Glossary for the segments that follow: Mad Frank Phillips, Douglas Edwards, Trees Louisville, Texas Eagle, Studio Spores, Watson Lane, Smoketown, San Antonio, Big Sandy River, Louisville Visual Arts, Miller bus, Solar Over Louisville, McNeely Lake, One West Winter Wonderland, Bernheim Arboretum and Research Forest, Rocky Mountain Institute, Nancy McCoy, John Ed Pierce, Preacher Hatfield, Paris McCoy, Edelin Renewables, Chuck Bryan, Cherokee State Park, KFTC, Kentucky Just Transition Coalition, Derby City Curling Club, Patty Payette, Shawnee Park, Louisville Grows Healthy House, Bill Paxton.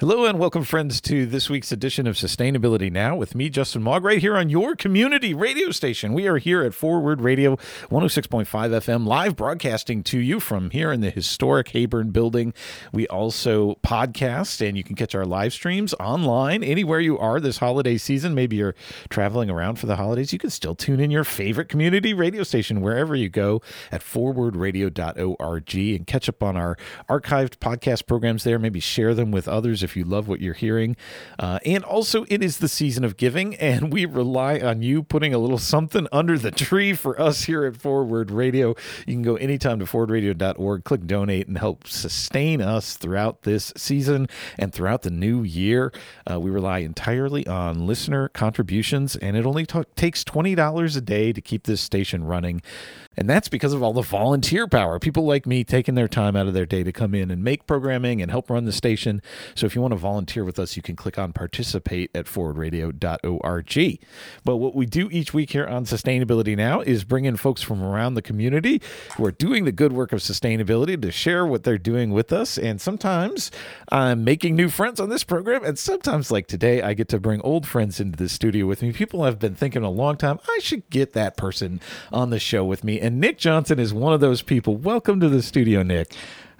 Hello and welcome, friends, to this week's edition of Sustainability Now with me, Justin Mogg, right here on your community radio station. We are here at Forward Radio 106.5 FM, live broadcasting to you from here in the historic Hayburn building. We also podcast, and you can catch our live streams online anywhere you are this holiday season. Maybe you're traveling around for the holidays. You can still tune in your favorite community radio station wherever you go at forwardradio.org and catch up on our archived podcast programs there. Maybe share them with others if you love what you're hearing. And also, it is the season of giving, and we rely on you putting a little something under the tree for us here at Forward Radio. You can go anytime to forwardradio.org, click donate, and help sustain us throughout this season and throughout the new year. We rely entirely on listener contributions, and it only takes $20 a day to keep this station running. And that's because of all the volunteer power. People like me taking their time out of their day to come in and make programming and help run the station. So if you want to volunteer with us, you can click on participate at forwardradio.org. But what we do each week here on Sustainability Now is bring in folks from around the community who are doing the good work of sustainability to share what they're doing with us. And sometimes I'm making new friends on this program. And sometimes, like today, I get to bring old friends into the studio with me. People have been thinking a long time, I should get that person on the show with me. And Nick Johnson is one of those people. Welcome to the studio, Nick.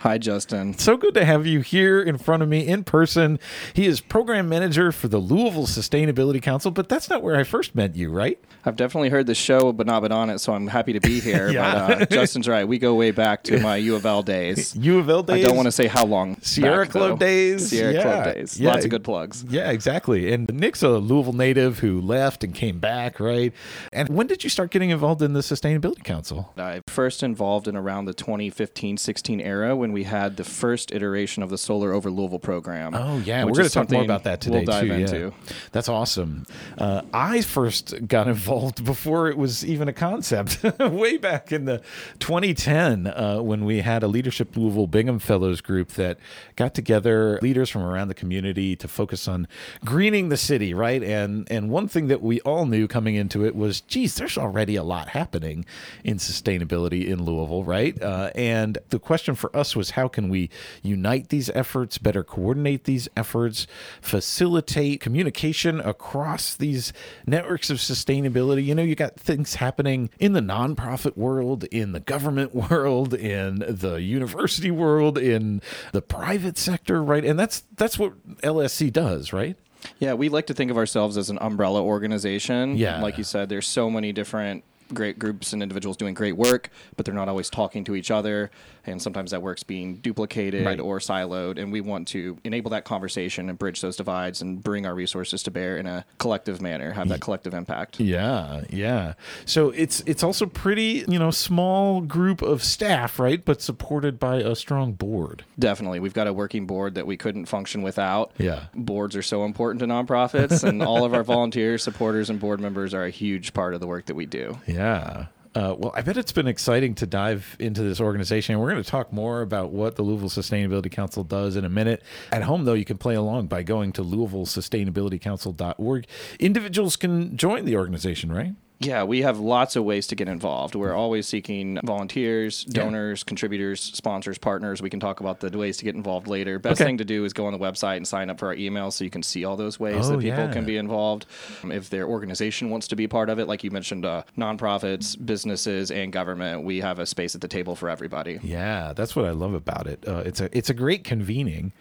Hi, Justin. So good to have you here in front of me in person. He is program manager for the Louisville Sustainability Council, but that's not where I first met you, right? I've definitely heard the show, but not been on it, so I'm happy to be here. Yeah. But Justin's right. We go way back to my U of L days. U of L days? I don't want to say how long. Sierra back, Club though. Days. Sierra Club days. Yeah. Lots of good plugs. Yeah, exactly. And Nick's a Louisville native who left and came back, right? And when did you start getting involved in the Sustainability Council? I first involved in around the 2015-16 era when we had the first iteration of the Solar Over Louisville program. Oh, yeah. We're going to talk more about that today, We'll dive into. Yeah. That's awesome. I first got involved before it was even a concept, way back in the 2010 when we had a Leadership Louisville Bingham Fellows group that got together leaders from around the community to focus on greening the city, right? And one thing that we all knew coming into it was, geez, there's already a lot happening in sustainability in Louisville, right? And the question for us was how can we unite these efforts, better coordinate these efforts, facilitate communication across these networks of sustainability. You know, you got things happening in the nonprofit world, in the government world, in the university world, in the private sector, right? And that's what LSC does, right? Yeah, we like to think of ourselves as an umbrella organization. Yeah. Like you said, there's so many different great groups and individuals doing great work, but they're not always talking to each other. And sometimes that work's being duplicated or siloed. And we want to enable that conversation and bridge those divides and bring our resources to bear in a collective manner, have that collective impact. Yeah, yeah. So it's also pretty, you know, small group of staff, right? But supported by a strong board. Definitely. We've got a working board that we couldn't function without. Yeah. Boards are so important to nonprofits and all of our volunteers, supporters, and board members are a huge part of the work that we do. Yeah. Well, I bet it's been exciting to dive into this organization. We're going to talk more about what the Louisville Sustainability Council does in a minute. At home, though, you can play along by going to LouisvilleSustainabilityCouncil.org. Individuals can join the organization, right? Yeah, we have lots of ways to get involved. We're always seeking volunteers, donors, contributors, sponsors, partners. We can talk about the ways to get involved later. Best thing to do is go on the website and sign up for our email so you can see all those ways that people can be involved. If their organization wants to be part of it, like you mentioned, nonprofits, businesses, and government, we have a space at the table for everybody. Yeah, that's what I love about it. It's a great convening.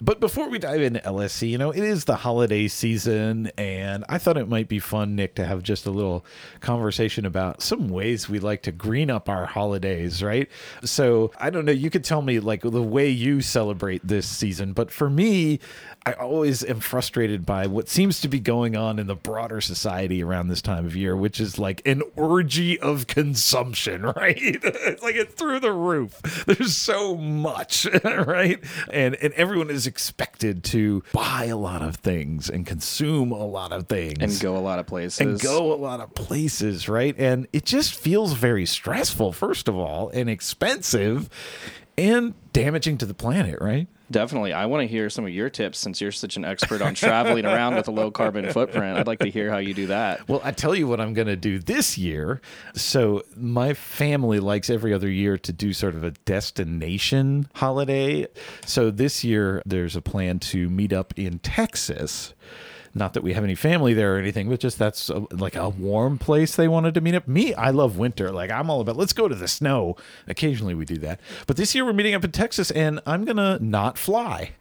But before we dive into LSC, you know, it is the holiday season, and I thought it might be fun, Nick, to have just a little conversation about some ways we like to green up our holidays, right? So I don't know, you could tell me like the way you celebrate this season, but for me, I always am frustrated by what seems to be going on in the broader society around this time of year, which is like an orgy of consumption, right? It's like it's through the roof. There's so much, right? And everyone is expected to buy a lot of things and consume a lot of things. And go a lot of places. Right? And it just feels very stressful, first of all, and expensive and damaging to the planet, right? Definitely. I want to hear some of your tips since you're such an expert on traveling around with a low carbon footprint. I'd like to hear how you do that. Well, I tell you what I'm going to do this year. So my family likes every other year to do sort of a destination holiday. So this year there's a plan to meet up in Texas. Not that we have any family there or anything, but just that's like a warm place they wanted to meet up. Me, I love winter. Like, I'm all about, let's go to the snow. Occasionally we do that. But this year we're meeting up in Texas, and I'm going to not fly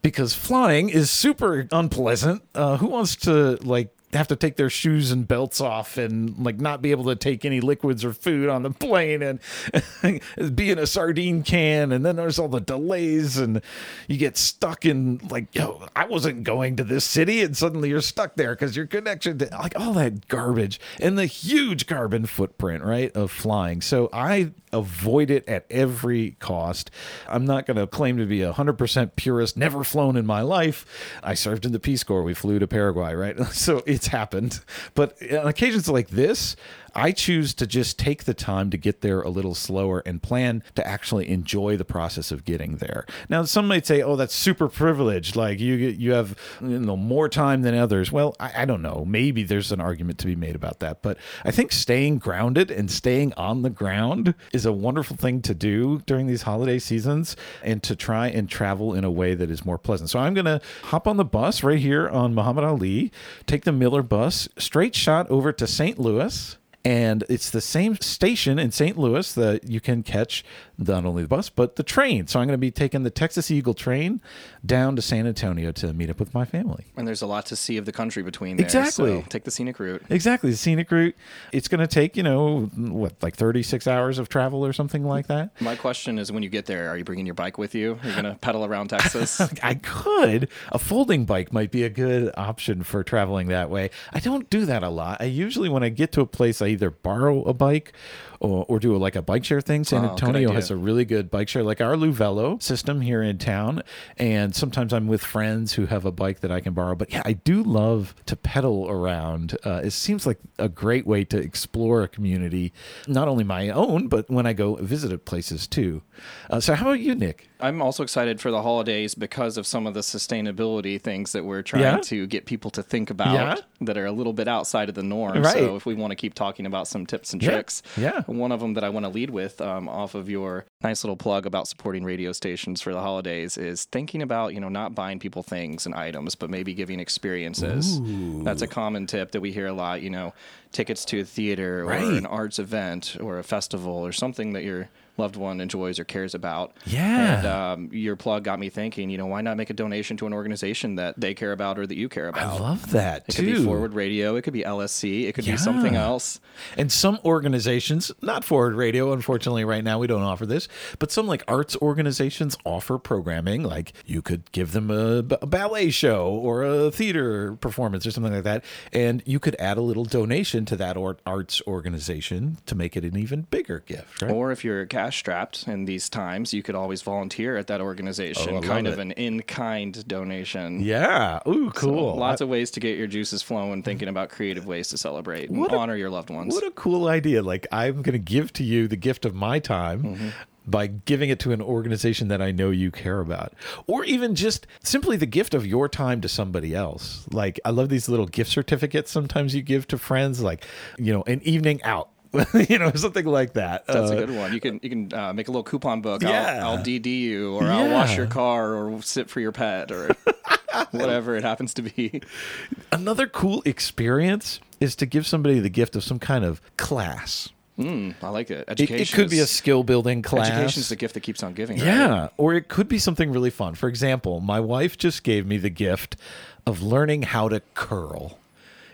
because flying is super unpleasant. Who wants to, like, have to take their shoes and belts off and like not be able to take any liquids or food on the plane and be in a sardine can, and then there's all the delays and you get stuck in like, yo, I wasn't going to this city, and suddenly you're stuck there because your connection to like all that garbage and the huge carbon footprint, right, of flying. So I avoid it at every cost. I'm not going to claim to be 100% purist, never flown in my life. I served in the Peace Corps. We flew to Paraguay, right? So it's happened. But on occasions like this, I choose to just take the time to get there a little slower and plan to actually enjoy the process of getting there. Now, some might say, oh, that's super privileged. Like you have, you know, more time than others. Well, I don't know. Maybe there's an argument to be made about that. But I think staying grounded and staying on the ground is a wonderful thing to do during these holiday seasons and to try and travel in a way that is more pleasant. So I'm going to hop on the bus right here on Muhammad Ali, take the Miller bus, straight shot over to St. Louis. And it's the same station in St. Louis that you can catch not only the bus, but the train. So I'm going to be taking the Texas Eagle train down to San Antonio to meet up with my family. And there's a lot to see of the country between there. Exactly. So take the scenic route. Exactly. The scenic route. It's going to take, you know, like 36 hours of travel or something like that. My question is, when you get there, are you bringing your bike with you? Are you going to pedal around Texas? I could. A folding bike might be a good option for traveling that way. I don't do that a lot. I usually, when I get to a place, I either borrow a bike or do a bike share thing. San Antonio has a really good bike share, like our Lou Velo system here in town. And sometimes I'm with friends who have a bike that I can borrow. But yeah, I do love to pedal around. It seems like a great way to explore a community, not only my own, but when I go visit places too. So how about you, Nick? I'm also excited for the holidays because of some of the sustainability things that we're trying to get people to think about that are a little bit outside of the norm. Right. So if we want to keep talking about some tips and tricks, one of them that I want to lead with off of your nice little plug about supporting radio stations for the holidays is thinking about, you know, not buying people things and items, but maybe giving experiences. Ooh. That's a common tip that we hear a lot, you know, tickets to a theater or an arts event or a festival or something that you're loved one enjoys or cares about. Yeah. And your plug got me thinking, you know, why not make a donation to an organization that they care about or that you care about? I love that, it too. It could be Forward Radio. It could be LSC. It could be something else. And some organizations, not Forward Radio, unfortunately, right now we don't offer this, but some like arts organizations offer programming. Like you could give them a ballet show or a theater performance or something like that. And you could add a little donation to that arts organization to make it an even bigger gift. Right? Or if you're a strapped in these times, you could always volunteer at that organization, an in-kind donation. Yeah. Ooh, cool. So lots of ways to get your juices flowing, thinking about creative ways to celebrate and honor your loved ones. What a cool idea. Like, I'm going to give to you the gift of my time by giving it to an organization that I know you care about, or even just simply the gift of your time to somebody else. Like, I love these little gift certificates sometimes you give to friends, like, you know, an evening out. You know, something like that. That's a good one. You can make a little coupon book. I'll DD you, or I'll wash your car, or sit for your pet, or whatever it happens to be. Another cool experience is to give somebody the gift of some kind of class. I like it. Education. It could be a skill building class. Education is the gift that keeps on giving. Right? Yeah. Or it could be something really fun. For example, my wife just gave me the gift of learning how to curl.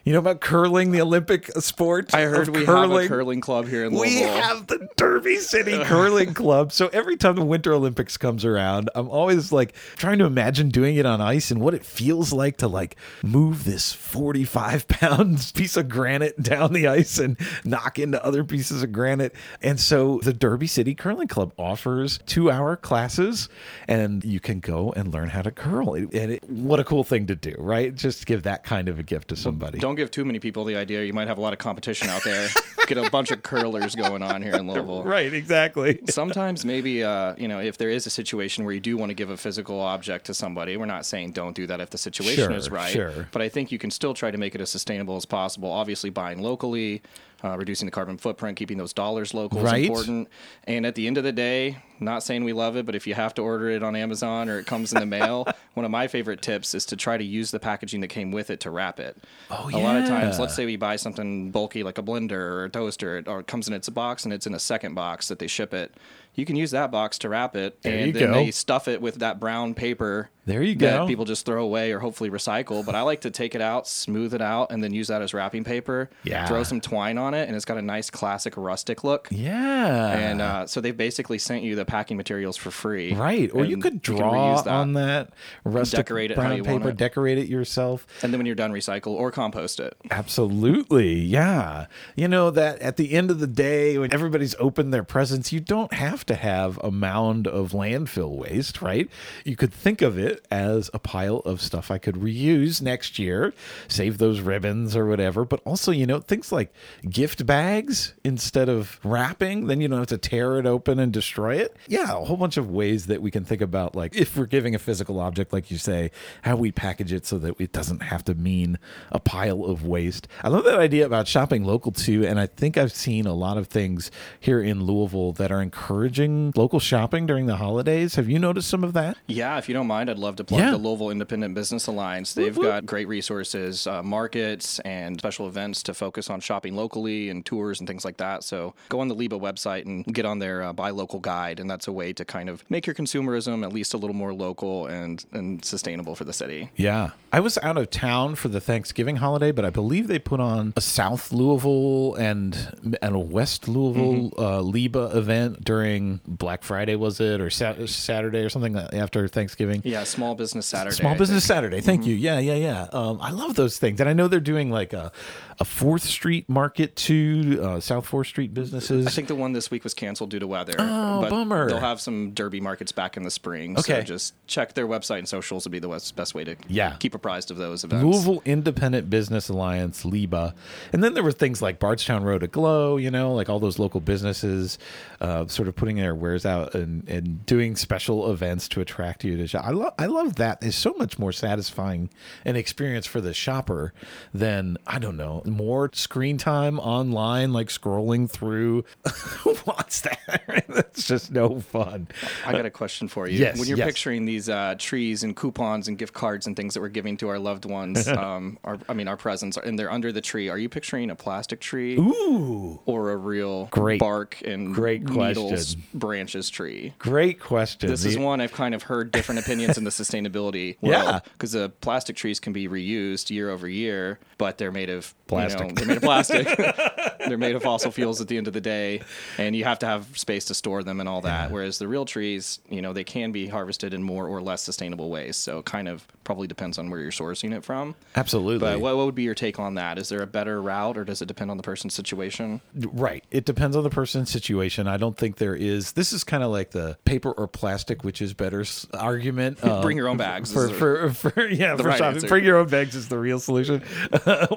You know about curling, the Olympic sport? I heard we have a curling club here in Louisville. We have the Derby City Curling Club. So every time the Winter Olympics comes around, I'm always like trying to imagine doing it on ice and what it feels like to like move this 45-pound piece of granite down the ice and knock into other pieces of granite. And so the Derby City Curling Club offers 2-hour classes, and you can go and learn how to curl. And what a cool thing to do, right? Just give that kind of a gift to somebody. Don't don't give too many people the idea. You might have a lot of competition out there. Get a bunch of curlers going on here in Louisville. Right, exactly. Sometimes maybe, if there is a situation where you do want to give a physical object to somebody, we're not saying don't do that if the situation is right. Sure. But I think you can still try to make it as sustainable as possible. Obviously, buying locally, reducing the carbon footprint, keeping those dollars local is important. And at the end of the day, not saying we love it, but if you have to order it on Amazon or it comes in the mail, one of my favorite tips is to try to use the packaging that came with it to wrap it. Oh, yeah. A lot of times, let's say we buy something bulky like a blender or a toaster, or it comes in its box and it's in a second box that they ship it. You can use that box to wrap it, and then they stuff it with that brown paper that people just throw away or hopefully recycle. But I like to take it out, smooth it out, and then use that as wrapping paper. Yeah. Throw some twine on it, and it's got a nice classic rustic look. Yeah. And so they basically sent you the packing materials for free. Right. Or you could draw on that rustic brown paper, decorate it yourself. And then when you're done, recycle or compost it. Absolutely. Yeah. You know that at the end of the day, when everybody's opened their presents, you don't have to have a mound of landfill waste, right? You could think of it as a pile of stuff I could reuse next year, save those ribbons or whatever. But also, things like gift bags instead of wrapping, then you don't have to tear it open and destroy it. Yeah, a whole bunch of ways that we can think about, like if we're giving a physical object, like you say, how we package it so that it doesn't have to mean a pile of waste. I love that idea about shopping local too. And I think I've seen a lot of things here in Louisville that are encouraging local shopping during the holidays. Have you noticed some of that? Yeah, if you don't mind, I'd love to plug the Louisville Independent Business Alliance. They've got great resources, markets, and special events to focus on shopping locally and tours and things like that. So go on the LIBA website and get on their buy local guide, and that's a way to kind of make your consumerism at least a little more local and sustainable for the city. Yeah. I was out of town for the Thanksgiving holiday, but I believe they put on a South Louisville and a West Louisville LIBA event during Black Friday, was it, or Saturday or something after Thanksgiving? Yeah, Small Business Saturday. Thank you. Yeah. I love those things. And I know they're doing like a 4th Street market too, South 4th Street businesses. I think the one this week was canceled due to weather. Oh, but bummer. They'll have some derby markets back in the spring. Okay. So just check their website and socials would be the best way to keep apprised of those events. Louisville Independent Business Alliance, LIBA. And then there were things like Bardstown Road Aglow, like all those local businesses sort of putting their wares out and doing special events to attract you to shop. I love that. It's so much more satisfying an experience for the shopper than, I don't know, more screen time online, like scrolling through. Who wants that? That's just no fun. I got a question for you. Yes, when you're picturing these trees and coupons and gift cards and things that we're giving to our loved ones, our presents, and they're under the tree, are you picturing a plastic tree? Ooh. Or a real bark and needles? Branches tree. Great question. This is one I've kind of heard different opinions in the sustainability world, because the plastic trees can be reused year over year, but they're made of plastic. They're made of plastic. They're made of fossil fuels at the end of the day, and you have to have space to store them and all that. Yeah. Whereas the real trees, they can be harvested in more or less sustainable ways. So it kind of probably depends on where you're sourcing it from. Absolutely. But what would be your take on that? Is there a better route, or does it depend on the person's situation? Right. It depends on the person's situation. I don't think this is kind of like the paper or plastic, which is better argument. Bring your own bags. For shopping. Answer. Bring your own bags is the real solution.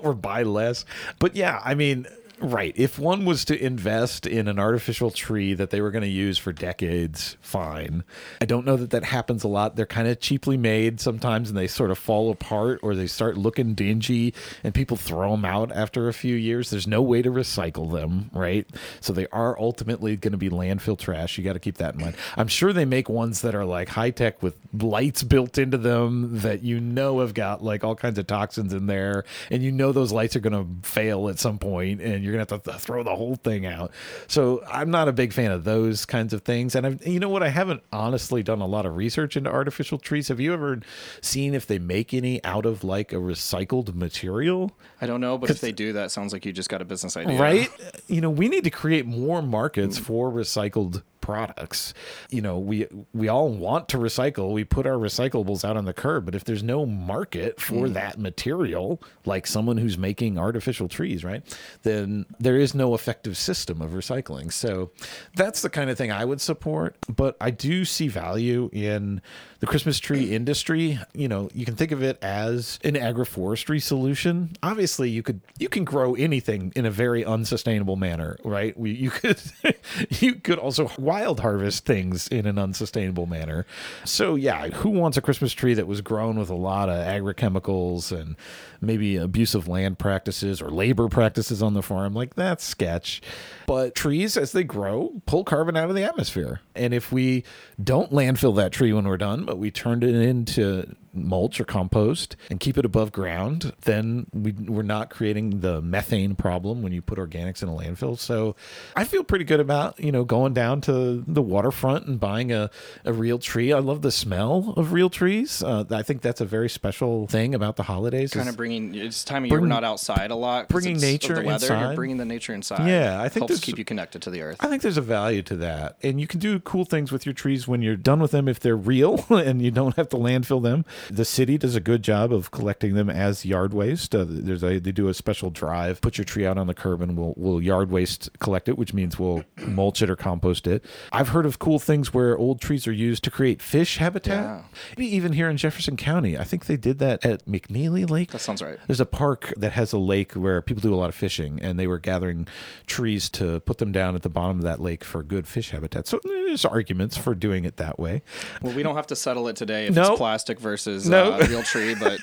Or buy less. But yeah, I mean... Right. If one was to invest in an artificial tree that they were going to use for decades, fine. I don't know that happens a lot. They're kind of cheaply made sometimes, and they sort of fall apart or they start looking dingy, and people throw them out after a few years. There's no way to recycle them, right? So they are ultimately going to be landfill trash. You got to keep that in mind. I'm sure they make ones that are like high tech with lights built into them that have got like all kinds of toxins in there, and those lights are going to fail at some point, and you're going to have to throw the whole thing out. So I'm not a big fan of those kinds of things. And I haven't honestly done a lot of research into artificial trees. Have you ever seen if they make any out of like a recycled material? I don't know, but if they do, that sounds like you just got a business idea. Right? We need to create more markets for recycled products. We all want to recycle. We put our recyclables out on the curb, but if there's no market for that material, like someone who's making artificial trees, right, then there is no effective system of recycling. So that's the kind of thing I would support. But I do see value in the Christmas tree industry, you know, you can think of it as an agroforestry solution. Obviously, you can grow anything in a very unsustainable manner, right? You could also wild harvest things in an unsustainable manner. So yeah, who wants a Christmas tree that was grown with a lot of agrochemicals and maybe abusive land practices or labor practices on the farm? Like, that's sketch. But trees, as they grow, pull carbon out of the atmosphere. And if we don't landfill that tree when we're done, but we turned it into mulch or compost and keep it above ground, then we're not creating the methane problem when you put organics in a landfill. So I feel pretty good about, you know, going down to the waterfront and buying a real tree. I love the smell of real trees. I think that's a very special thing about the holidays. Kind of bringing, it's time of year we're not outside a lot. Bringing nature inside. You're bringing the nature inside. Yeah, I think helps keep you connected to the earth. I think there's a value to that. And you can do cool things with your trees when you're done with them if they're real and you don't have to landfill them. The city does a good job of collecting them as yard waste. They do a special drive, put your tree out on the curb and we'll yard waste collect it, which means we'll mulch it or compost it. I've heard of cool things where old trees are used to create fish habitat. Yeah. Maybe even here in Jefferson County. I think they did that at McNeely Lake. That sounds right. There's a park that has a lake where people do a lot of fishing, and they were gathering trees to put them down at the bottom of that lake for good fish habitat. So there's arguments for doing it that way. Well, we don't have to settle it today if it's plastic versus real tree, but...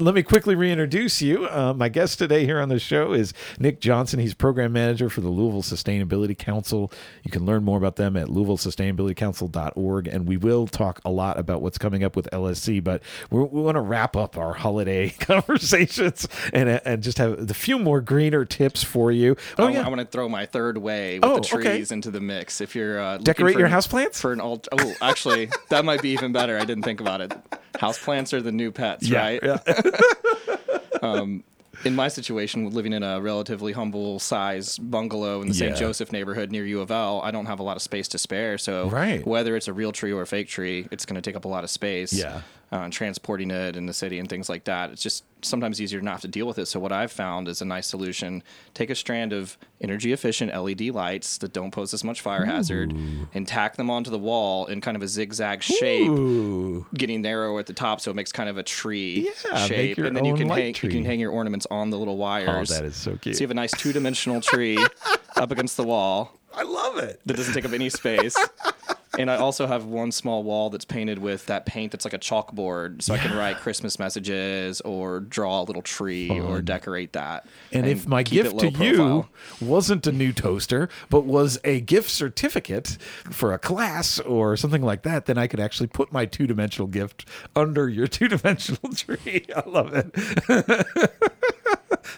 Let me quickly reintroduce you. My guest today here on the show is Nick Johnson. He's program manager for the Louisville Sustainability Council. You can learn more about them at louisvillesustainabilitycouncil.org. And we will talk a lot about what's coming up with LSC, but we want to wrap up our holiday conversations and just have a few more greener tips for you. I want to throw my third way with the trees into the mix. If you're decorate your houseplants? Actually, that might be even better. I didn't think about it. Houseplants are the new pets, right? Yeah. In my situation, living in a relatively humble size bungalow in the St. Joseph neighborhood near U of L, I don't have a lot of space to spare. So whether it's a real tree or a fake tree, it's going to take up a lot of space. Yeah. And transporting it in the city and things like that. It's just sometimes easier not to deal with it. So what I've found is a nice solution. Take a strand of energy efficient LED lights that don't pose as much fire hazard and tack them onto the wall in kind of a zigzag shape, getting narrower at the top. So it makes kind of a tree shape. And then you can hang your ornaments on the little wires. Oh, that is so cute. So you have a nice two-dimensional tree up against the wall. I love it. That doesn't take up any space. And I also have one small wall that's painted with that paint that's like a chalkboard, so I can write Christmas messages or draw a little tree or decorate that. And if my gift to you wasn't a new toaster, but was a gift certificate for a class or something like that, then I could actually put my two-dimensional gift under your two-dimensional tree. I love it.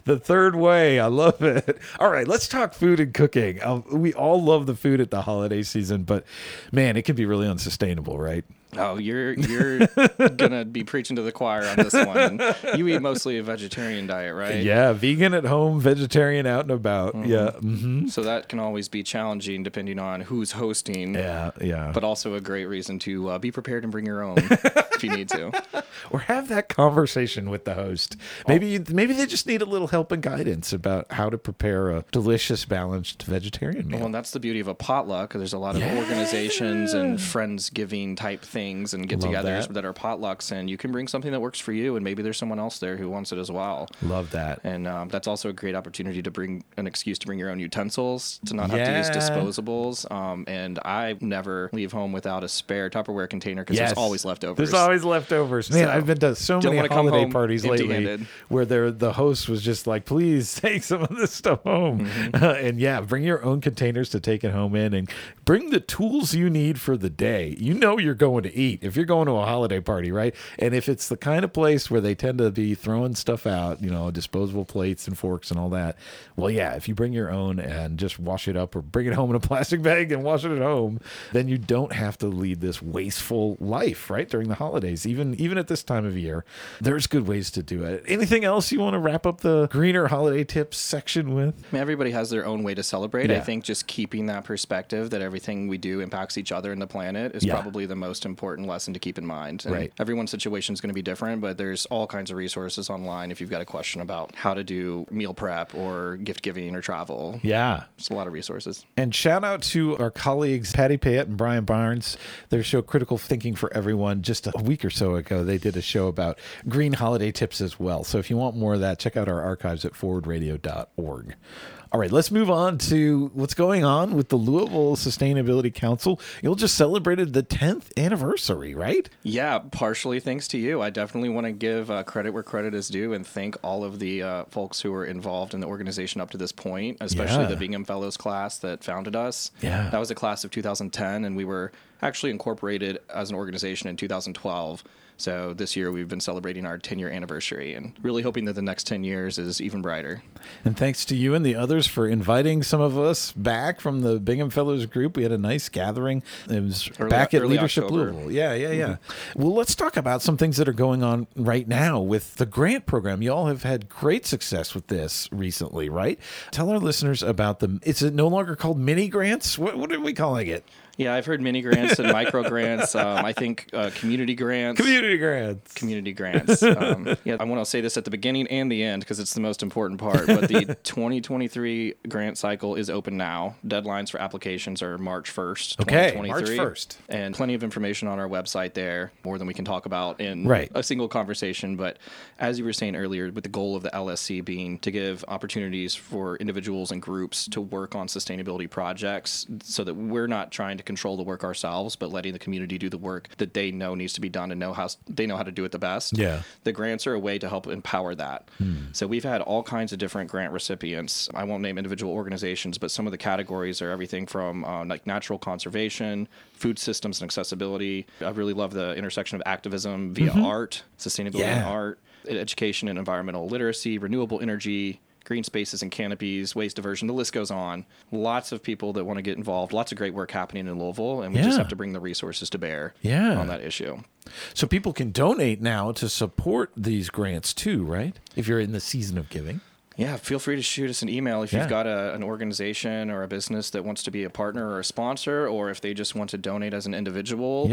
The third way. I love it. All right, let's talk food and cooking. We all love the food at the holiday season, but man, it can be really unsustainable, right? Oh, you're gonna be preaching to the choir on this one. You eat mostly a vegetarian diet, right? Yeah, vegan at home, vegetarian out and about. Mm-hmm. Yeah. Mm-hmm. So that can always be challenging depending on who's hosting. Yeah. But also a great reason to be prepared and bring your own if you need to, or have that conversation with the host. Maybe they just need a little help and guidance about how to prepare a delicious, balanced vegetarian meal. Well, and that's the beauty of a potluck. There's a lot of organizations and friendsgiving type things and get-togethers that are potlucks, and you can bring something that works for you, and maybe there's someone else there who wants it as well. Love that. And that's also a great opportunity to bring an excuse to bring your own utensils, to not have to use disposables. And I never leave home without a spare Tupperware container because there's always leftovers. Man, so, I've been to so many holiday parties lately where the host was just like, please take some of this stuff home. Mm-hmm. And bring your own containers to take it home in, and bring the tools you need for the day. You know you're going to eat if you're going to a holiday party, right? And if it's the kind of place where they tend to be throwing stuff out, you know, disposable plates and forks and all that, well, yeah, if you bring your own and just wash it up or bring it home in a plastic bag and wash it at home, then you don't have to lead this wasteful life, right, during the holidays. Even at this time of year, there's good ways to do it. Anything else you want to wrap up the greener holiday tips section with? I mean, everybody has their own way to celebrate. I think just keeping that perspective that everything we do impacts each other and the planet is probably the most important important lesson to keep in mind. And right. Everyone's situation is going to be different, but there's all kinds of resources online if you've got a question about how to do meal prep or gift giving or travel. Yeah. It's a lot of resources. And shout out to our colleagues, Patty Payette and Brian Barnes. Their show, Critical Thinking for Everyone, just a week or so ago, they did a show about green holiday tips as well. So if you want more of that, check out our archives at forwardradio.org. All right, let's move on to what's going on with the Louisville Sustainability Council. You'll just celebrated the 10th anniversary, right? Yeah, partially thanks to you. I definitely want to give credit where credit is due and thank all of the folks who were involved in the organization up to this point, especially the Bingham Fellows class that founded us. Yeah. That was a class of 2010, and we were actually incorporated as an organization in 2012. So this year we've been celebrating our 10-year anniversary and really hoping that the next 10 years is even brighter. And thanks to you and the others for inviting some of us back from the Bingham Fellows group. We had a nice gathering. It was back at Leadership Louisville. Yeah. Mm-hmm. Well, let's talk about some things that are going on right now with the grant program. You all have had great success with this recently, right? Tell our listeners about them. Is it no longer called mini grants? What are we calling it? Yeah, I've heard mini grants and micro grants. I think community grants. Community grants. I want to say this at the beginning and the end because it's the most important part. But the 2023 grant cycle is open now. Deadlines for applications are March 1st, okay, 2023. March 1st. And plenty of information on our website there, more than we can talk about in a single conversation. But as you were saying earlier, with the goal of the LSC being to give opportunities for individuals and groups to work on sustainability projects so that we're not trying to control the work ourselves, but letting the community do the work that they know needs to be done and know how to do it the best. Yeah. The grants are a way to help empower that. So we've had all kinds of different grant recipients. I won't name individual organizations, but some of the categories are everything from like natural conservation, food systems and accessibility. I really love the intersection of activism via art, sustainability and art, education and environmental literacy, renewable energy, green spaces and canopies, waste diversion, the list goes on. Lots of people that want to get involved, lots of great work happening in Louisville, and we just have to bring the resources to bear on that issue. So people can donate now to support these grants too, right? If you're in the season of giving. Yeah, feel free to shoot us an email if you've got an organization or a business that wants to be a partner or a sponsor, or if they just want to donate as an individual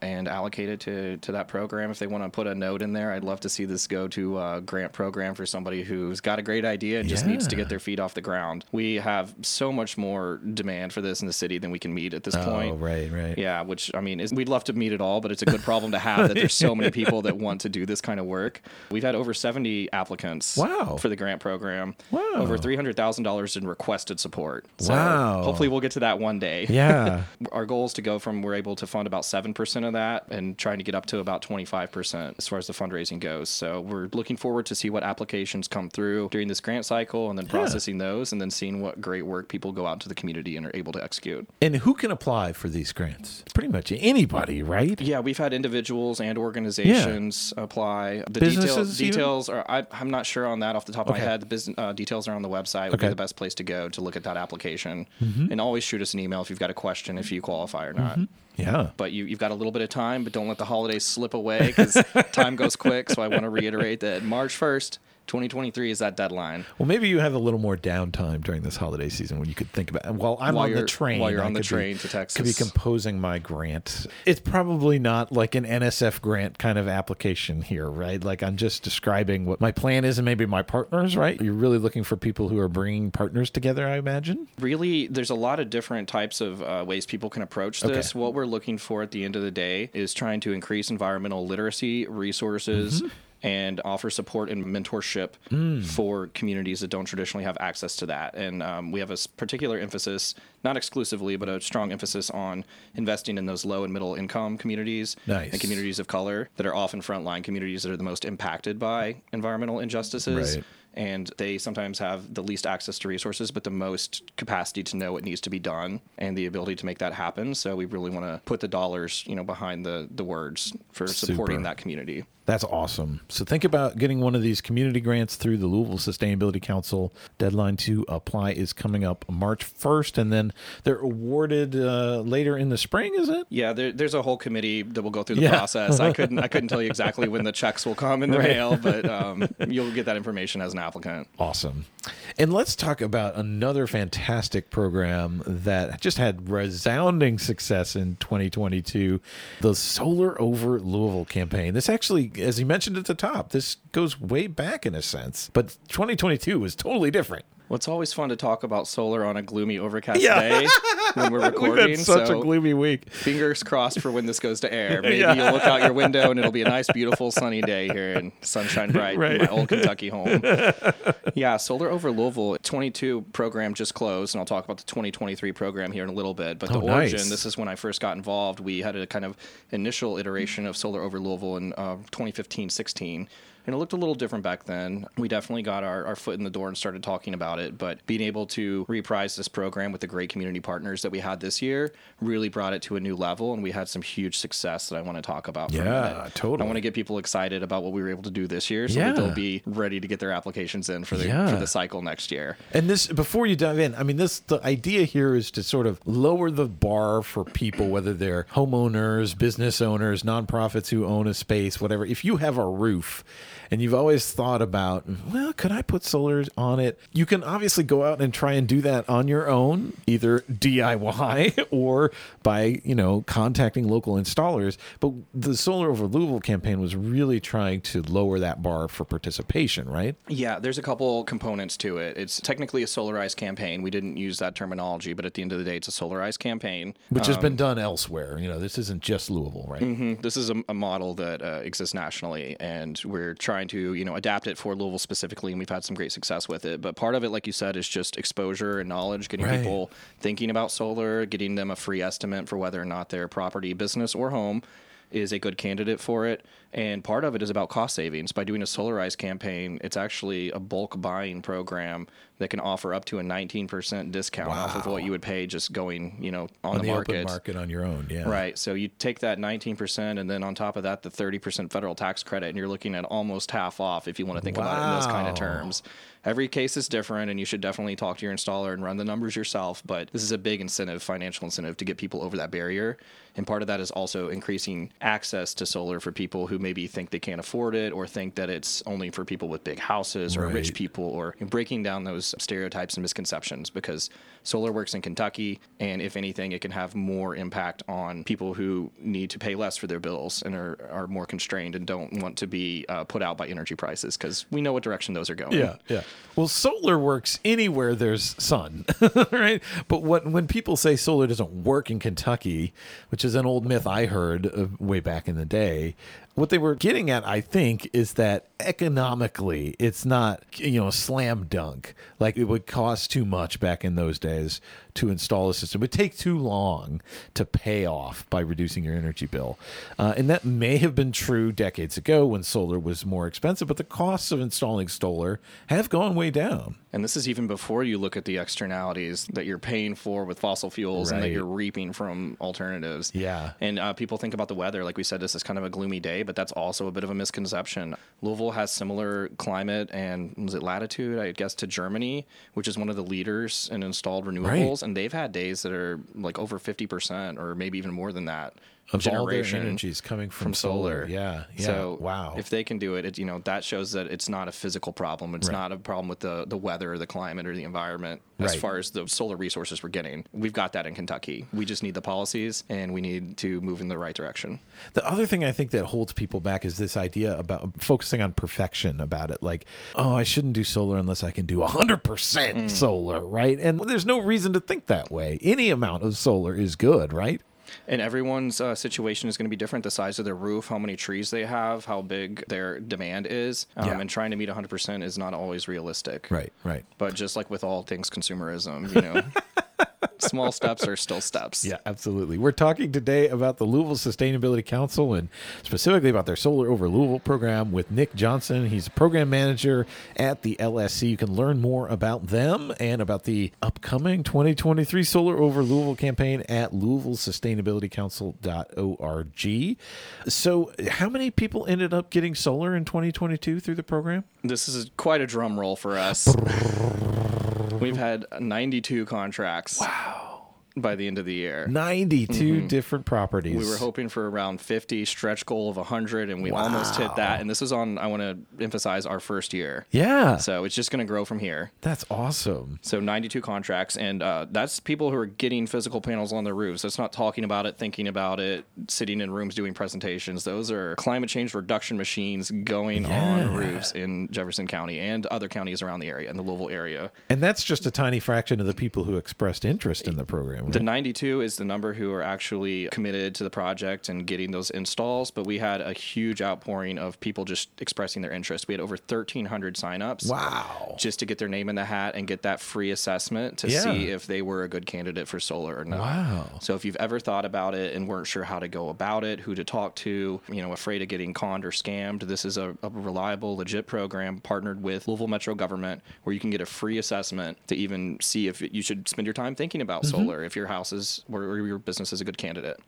and allocate it to that program. If they want to put a note in there, I'd love to see this go to a grant program for somebody who's got a great idea and just needs to get their feet off the ground. We have so much more demand for this in the city than we can meet at this point. Oh, right. Yeah, which, I mean, we'd love to meet it all, but it's a good problem to have that there's so many people that want to do this kind of work. We've had over 70 applicants for the grant program. Over $300,000 in requested support. So hopefully we'll get to that one day. Yeah. Our goal is to go from we're able to fund about 7% of that and trying to get up to about 25% as far as the fundraising goes. So we're looking forward to see what applications come through during this grant cycle and then processing those and then seeing what great work people go out to the community and are able to execute. And who can apply for these grants? Pretty much anybody, right? Yeah, we've had individuals and organizations apply. The details are I'm not sure on that off the top of my head. Business details are on the website. Would be the best place to go to look at that application. And always shoot us an email if you've got a question, if you qualify or not. Yeah. But you've got a little bit of time, but don't let the holidays slip away because time goes quick. So I want to reiterate that March 1st, 2023 is that deadline. Well, maybe you have a little more downtime during this holiday season when you could think about it. While you're on the train to Texas. Could be composing my grant. It's probably not like an NSF grant kind of application here, right? Like I'm just describing what my plan is and maybe my partners, right? You're really looking for people who are bringing partners together, I imagine? Really, there's a lot of different types of ways people can approach this. What we're looking for at the end of the day is trying to increase environmental literacy, resources, and offer support and mentorship for communities that don't traditionally have access to that. And we have a particular emphasis, not exclusively, but a strong emphasis on investing in those low and middle income communities and communities of color that are often frontline communities that are the most impacted by environmental injustices. Right. And they sometimes have the least access to resources, but the most capacity to know what needs to be done and the ability to make that happen. So we really want to put the dollars, behind the words for supporting that community. That's awesome. So think about getting one of these community grants through the Louisville Sustainability Council. Deadline to apply is coming up March 1st, and then they're awarded later in the spring, is it? Yeah, there's a whole committee that will go through the process. I couldn't tell you exactly when the checks will come in the mail, but you'll get that information as an applicant. Awesome. And let's talk about another fantastic program that just had resounding success in 2022, the Solar Over Louisville campaign. This actually, as you mentioned at the top, this goes way back in a sense, but 2022 was totally different. Well, it's always fun to talk about solar on a gloomy, overcast day when we're recording. We've had such a gloomy week. Fingers crossed for when this goes to air. Maybe you'll look out your window and it'll be a nice, beautiful, sunny day here in Sunshine Bright, in my old Kentucky home. Yeah, Solar Over Louisville 22 program just closed, and I'll talk about the 2023 program here in a little bit. But origin, this is when I first got involved. We had a kind of initial iteration of Solar Over Louisville in 2015-16. And it looked a little different back then. We definitely got our foot in the door and started talking about it. But being able to reprise this program with the great community partners that we had this year really brought it to a new level. And we had some huge success that I want to talk about. Yeah, totally. I want to get people excited about what we were able to do this year so that they'll be ready to get their applications in for the cycle next year. And this, before you dive in, I mean, the idea here is to sort of lower the bar for people, whether they're homeowners, business owners, nonprofits who own a space, whatever. If you have a roof, and you've always thought about, well, could I put solar on it? You can obviously go out and try and do that on your own, either DIY or by, contacting local installers. But the Solar Over Louisville campaign was really trying to lower that bar for participation, right? Yeah, there's a couple components to it. It's technically a solarized campaign. We didn't use that terminology, but at the end of the day, it's a solarized campaign. Which has been done elsewhere. This isn't just Louisville, right? Mm-hmm. This is a model that exists nationally, and we're trying to, adapt it for Louisville specifically, and we've had some great success with it. But part of it, like you said, is just exposure and knowledge, getting people thinking about solar, getting them a free estimate for whether or not their property, business, or home is a good candidate for it. And part of it is about cost savings. By doing a solarized campaign, it's actually a bulk buying program that can offer up to a 19% discount off of what you would pay just going, on the market. On the open market on your own, yeah. Right. So you take that 19%, and then on top of that, the 30% federal tax credit, and you're looking at almost half off if you want to think about it in those kind of terms. Every case is different, and you should definitely talk to your installer and run the numbers yourself, but this is a big incentive, financial incentive, to get people over that barrier. And part of that is also increasing access to solar for people who maybe think they can't afford it or think that it's only for people with big houses or rich people, or breaking down those stereotypes and misconceptions, because solar works in Kentucky, and if anything, it can have more impact on people who need to pay less for their bills and are more constrained and don't want to be put out by energy prices, because we know what direction those are going. Yeah. Well, solar works anywhere there's sun, right? But when people say solar doesn't work in Kentucky, which is an old myth I heard way back in the day, what they were getting at, I think, is that economically, it's not, a slam dunk. Like, it would cost too much back in those days to install a system. It would take too long to pay off by reducing your energy bill. And that may have been true decades ago when solar was more expensive, but the costs of installing solar have gone way down. And this is even before you look at the externalities that you're paying for with fossil fuels and that you're reaping from alternatives. Yeah. And people think about the weather. Like we said, this is kind of a gloomy day, but that's also a bit of a misconception. Louisville has similar climate and latitude, I guess, to Germany, which is one of the leaders in installed renewables. Right. And they've had days that are like over 50% or maybe even more than that. Of generation all their energies coming from solar. Yeah. So if they can do it, that shows that it's not a physical problem. It's not a problem with the weather or the climate or the environment as far as the solar resources we're getting. We've got that in Kentucky. We just need the policies, and we need to move in the right direction. The other thing I think that holds people back is this idea about focusing on perfection about it. Like, I shouldn't do solar unless I can do 100% solar, right? And there's no reason to think that way. Any amount of solar is good, right? And everyone's situation is going to be different. The size of their roof, how many trees they have, how big their demand is. And trying to meet 100% is not always realistic. Right. But just like with all things consumerism, small steps are still steps. Yeah, absolutely. We're talking today about the Louisville Sustainability Council and specifically about their Solar Over Louisville program with Nick Johnson. He's a program manager at the LSC. You can learn more about them and about the upcoming 2023 Solar Over Louisville campaign at LouisvilleSustainabilityCouncil.org. So how many people ended up getting solar in 2022 through the program? This is quite a drum roll for us. We've had 92 contracts. Wow. by the end of the year. 92 different properties. We were hoping for around 50, stretch goal of 100, and we almost hit that. And this was on, I want to emphasize, our first year. Yeah. So it's just going to grow from here. That's awesome. So 92 contracts, and that's people who are getting physical panels on their roofs. That's not talking about it, thinking about it, sitting in rooms doing presentations. Those are climate change reduction machines going on roofs in Jefferson County and other counties around the area, in the Louisville area. And that's just a tiny fraction of the people who expressed interest in the program. Right? The 92 is the number who are actually committed to the project and getting those installs, but we had a huge outpouring of people just expressing their interest. We had over 1,300 signups. Wow. Just to get their name in the hat and get that free assessment to see if they were a good candidate for solar or not. Wow. So if you've ever thought about it and weren't sure how to go about it, who to talk to, you know, afraid of getting conned or scammed, this is a reliable, legit program partnered with Louisville Metro government where you can get a free assessment to even see if you should spend your time thinking about solar, if your house is or your business is a good candidate.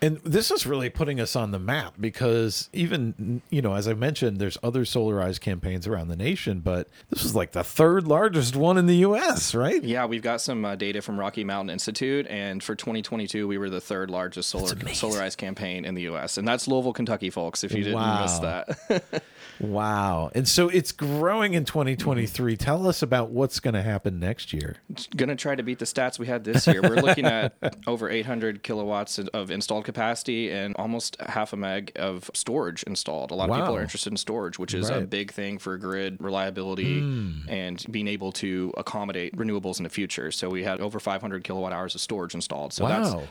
And this is really putting us on the map because even, you know, as I mentioned, there's other solarized campaigns around the nation, but this is like the third largest one in the U.S., right? Yeah, we've got some data from Rocky Mountain Institute, and for 2022, we were the third largest solarized campaign in the U.S., and that's Louisville, Kentucky, folks, if you didn't miss that. Wow. And so it's growing in 2023. Tell us about what's going to happen next year. Going to try to beat the stats we had this year. We're looking at over 800 kilowatts of installed capacity and almost half a meg of storage installed. A lot of people are interested in storage, which is a big thing for grid reliability and being able to accommodate renewables in the future. So we had over 500 kilowatt hours of storage installed. So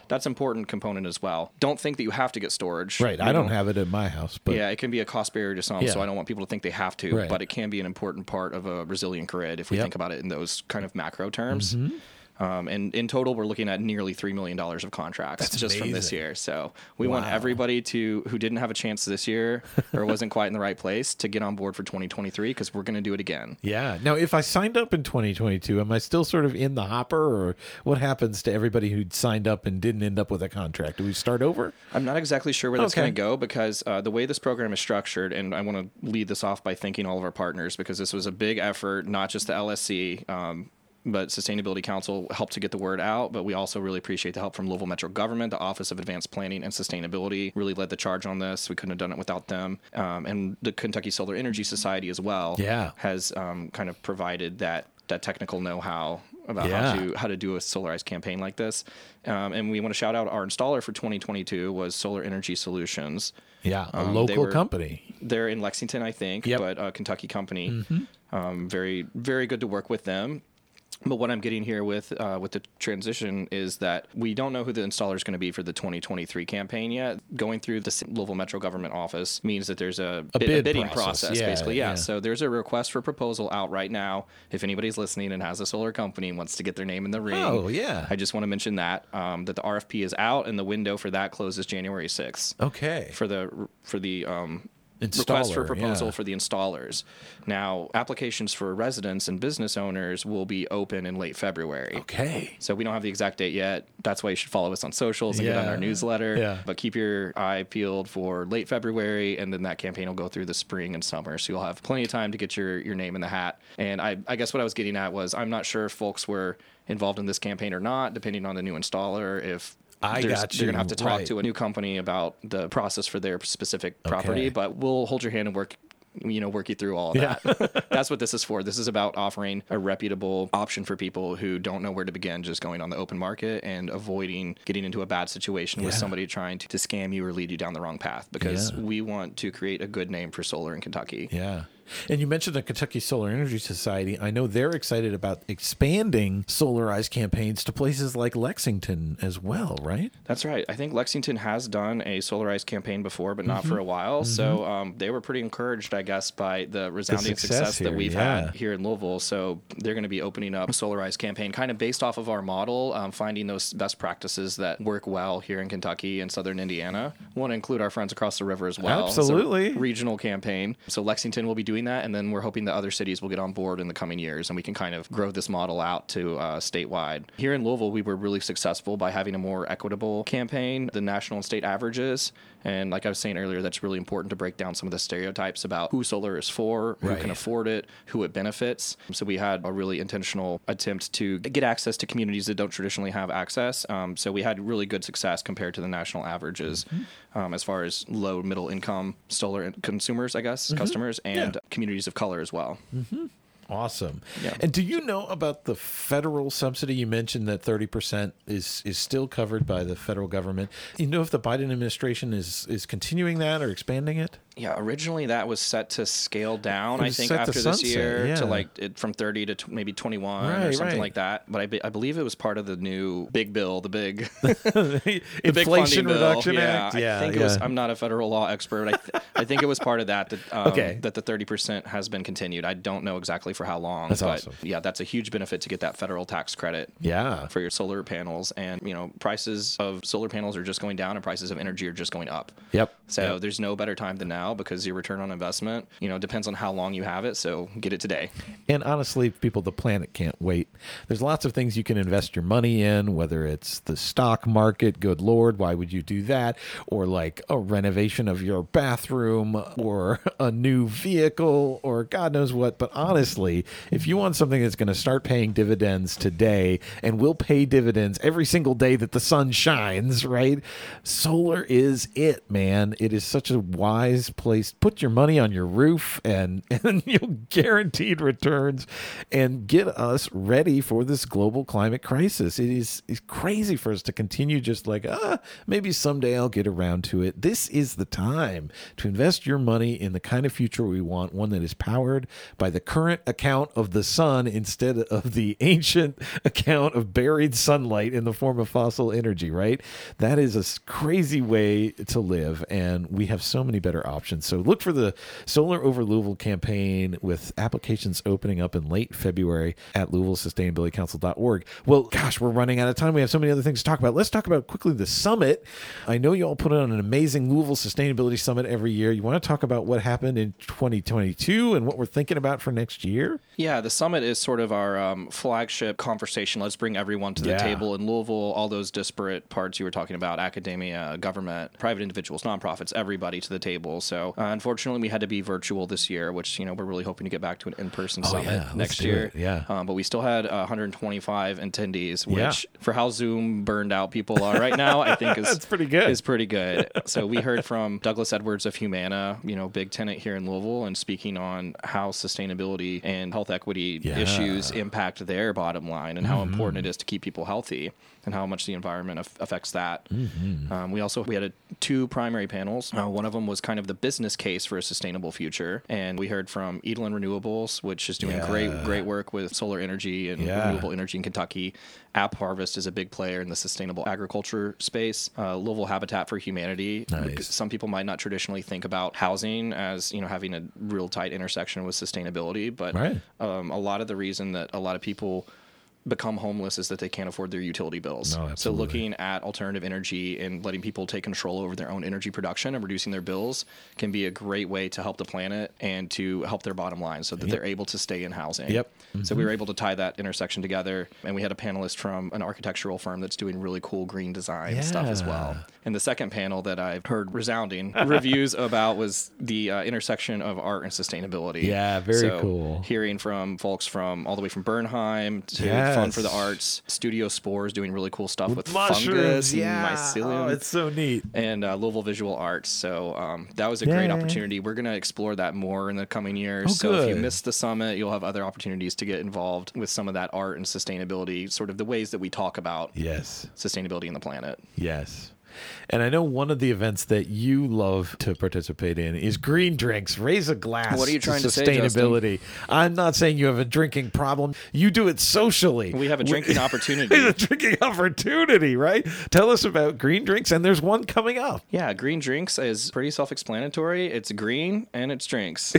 that's an important component as well. Don't think that you have to get storage. Right. I don't have it in my house. But yeah, it can be a cost barrier to some. Yeah. So I don't want people to think they have to, but it can be an important part of a resilient grid if we think about it in those kind of macro terms. Mm-hmm. And in total, we're looking at nearly $3 million of contracts from this year. So we want everybody who didn't have a chance this year or wasn't quite in the right place to get on board for 2023 because we're going to do it again. Yeah. Now, if I signed up in 2022, am I still sort of in the hopper, or what happens to everybody who'd signed up and didn't end up with a contract? Do we start over? I'm not exactly sure where that's going to go because the way this program is structured, and I want to lead this off by thanking all of our partners because this was a big effort, not just the LSC, but Sustainability Council helped to get the word out, but we also really appreciate the help from Louisville Metro government. The Office of Advanced Planning and Sustainability really led the charge on this. We couldn't have done it without them. And the Kentucky Solar Energy Society as well has kind of provided that technical know-how about how to do a solarized campaign like this. And we want to shout out our installer for 2022 was Solar Energy Solutions. Yeah, a local company. They're in Lexington, I think, but a Kentucky company. Mm-hmm. Very, very good to work with them. But what I'm getting here with the transition is that we don't know who the installer is going to be for the 2023 campaign yet. Going through the Louisville Metro government office means that there's a bidding process basically. Yeah. So there's a request for proposal out right now. If anybody's listening and has a solar company and wants to get their name in the ring, I just want to mention that the RFP is out and the window for that closes January 6th. Okay. For the request for proposal for the installers. Now, applications for residents and business owners will be open in late February. Okay. So we don't have the exact date yet. That's why you should follow us on socials and get on our newsletter. Yeah. But keep your eye peeled for late February, and then that campaign will go through the spring and summer. So you'll have plenty of time to get your name in the hat. And I guess what I was getting at was I'm not sure if folks were involved in this campaign or not, depending on the new installer, if you're going to have to talk to a new company about the process for their specific property, but we'll hold your hand and work you through all of that. That's what this is for. This is about offering a reputable option for people who don't know where to begin, just going on the open market and avoiding getting into a bad situation with somebody trying to scam you or lead you down the wrong path, because we want to create a good name for solar in Kentucky. Yeah. And you mentioned the Kentucky Solar Energy Society. I know they're excited about expanding solarized campaigns to places like Lexington as well, right? That's right. I think Lexington has done a solarized campaign before, but not for a while. Mm-hmm. So they were pretty encouraged, I guess, by the resounding success that we've had here in Louisville. So they're going to be opening up a solarized campaign kind of based off of our model, finding those best practices that work well here in Kentucky and southern Indiana. We want to include our friends across the river as well. Absolutely. It's a regional campaign. So Lexington will be doing that, and then we're hoping that other cities will get on board in the coming years, and we can kind of grow this model out to statewide. Here in Louisville, we were really successful by having a more equitable campaign, the national and state averages, And like I was saying earlier, that's really important to break down some of the stereotypes about who solar is for, who can afford it, who it benefits. So we had a really intentional attempt to get access to communities that don't traditionally have access. So we had really good success compared to the national averages as far as low, middle income solar consumers, I guess, customers, and communities of color as well. Awesome. Yeah. And do you know about the federal subsidy? You mentioned that 30% is still covered by the federal government. You know if the Biden administration is continuing that or expanding it? Yeah, originally that was set to scale down, I think, after this year to like from 30 to maybe 21 or something like that. But I believe it was part of the new big bill, the big Inflation Reduction Act. Yeah, I think it was. I'm not a federal law expert, but I think it was part of that the 30% has been continued. I don't know exactly for how long. That's awesome. Yeah, that's a huge benefit to get that federal tax credit. Yeah, for your solar panels, and you know prices of solar panels are just going down, and prices of energy are just going up. Yep. So there's no better time than now, because your return on investment, you know, depends on how long you have it. So get it today. And honestly, people, the planet can't wait. There's lots of things you can invest your money in, whether it's the stock market, good Lord, why would you do that? Or like a renovation of your bathroom or a new vehicle or God knows what. But honestly, if you want something that's going to start paying dividends today and will pay dividends every single day that the sun shines, right? Solar is it, man. It is such a wise place. Put your money on your roof and you'll guaranteed returns and get us ready for this global climate crisis. It's crazy for us to continue just like, maybe someday I'll get around to it. This is the time to invest your money in the kind of future we want, one that is powered by the current account of the sun instead of the ancient account of buried sunlight in the form of fossil energy, right? That is a crazy way to live, and we have so many better options. So look for the Solar Over Louisville campaign with applications opening up in late February at LouisvilleSustainabilityCouncil.org. Well, gosh, we're running out of time. We have so many other things to talk about. Let's talk about quickly the summit. I know you all put on an amazing Louisville Sustainability Summit every year. You want to talk about what happened in 2022 and what we're thinking about for next year? Yeah, the summit is sort of our flagship conversation. Let's bring everyone to the table in Louisville, all those disparate parts you were talking about, academia, government, private individuals, nonprofits, everybody to the table. So unfortunately, we had to be virtual this year, which, you know, we're really hoping to get back to an in-person summit next year. Yeah. But we still had 125 attendees, which for how Zoom burned out people are right now, I think is pretty good. So we heard from Douglas Edwards of Humana, you know, big tenant here in Louisville, and speaking on how sustainability and health equity issues impact their bottom line and how important it is to keep people healthy and how much the environment affects that. We had two primary panels. One of them was kind of the business case for a sustainable future. And we heard from Edelin Renewables, which is doing great work with solar energy and renewable energy in Kentucky. App Harvest is a big player in the sustainable agriculture space. Louisville Habitat for Humanity. Nice. Some people might not traditionally think about housing as, you know, having a real tight intersection with sustainability. But a lot of the reason that a lot of people become homeless is that they can't afford their utility bills. So looking at alternative energy and letting people take control over their own energy production and reducing their bills can be a great way to help the planet and to help their bottom line so that they're able to stay in housing. So we were able to tie that intersection together, and we had a panelist from an architectural firm that's doing really cool green design stuff as well. And the second panel that I've heard resounding reviews about was the intersection of art and sustainability. Cool. Hearing from folks from all the way from Bernheim to Fun for the Arts, Studio Spores doing really cool stuff with fungus and mycelium. Oh, it's so neat. And Louisville Visual Arts. So that was a great opportunity. We're going to explore that more in the coming years. If you missed the summit, you'll have other opportunities to get involved with some of that art and sustainability, sort of the ways that we talk about sustainability in the planet. And I know one of the events that you love to participate in is green drinks. Raise a glass. What are you trying to say, Justin? I'm not saying you have a drinking problem. You do it socially. We have a drinking opportunity. A drinking opportunity, right? Tell us about green drinks, and there's one coming up. Yeah, green drinks is pretty self-explanatory. It's green and it's drinks.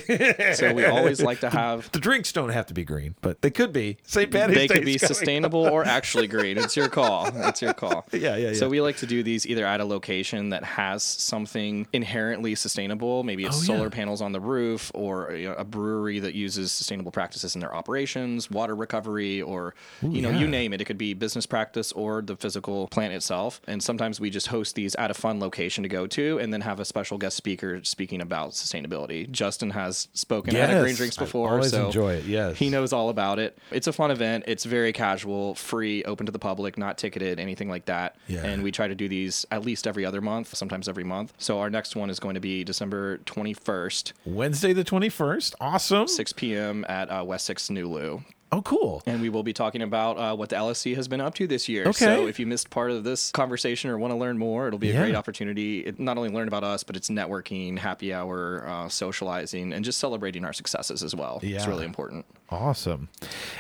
So we always like to have... The drinks don't have to be green, but they could be. St. Patty's Day could be sustainable or actually green. It's your call. So we like to do these either they're at a location that has something inherently sustainable. Maybe it's solar panels on the roof, or a brewery that uses sustainable practices in their operations, water recovery, or you name it. It could be business practice or the physical plant itself. And sometimes we just host these at a fun location to go to, and then have a special guest speaker speaking about sustainability. Justin has spoken at Green Drinks before. I always enjoy it. Yes, he knows all about it. It's a fun event. It's very casual, free, open to the public, not ticketed, anything like that. Yeah. And we try to do these at least every other month, sometimes every month. So our next one is going to be December 21st. Wednesday the 21st. Awesome. 6 p.m. at West 6 New Lou. Oh, cool. And we will be talking about what the LSC has been up to this year. Okay. So if you missed part of this conversation or want to learn more, it'll be a great opportunity. It not only learn about us, but it's networking, happy hour, socializing, and just celebrating our successes as well. Yeah. It's really important. Awesome.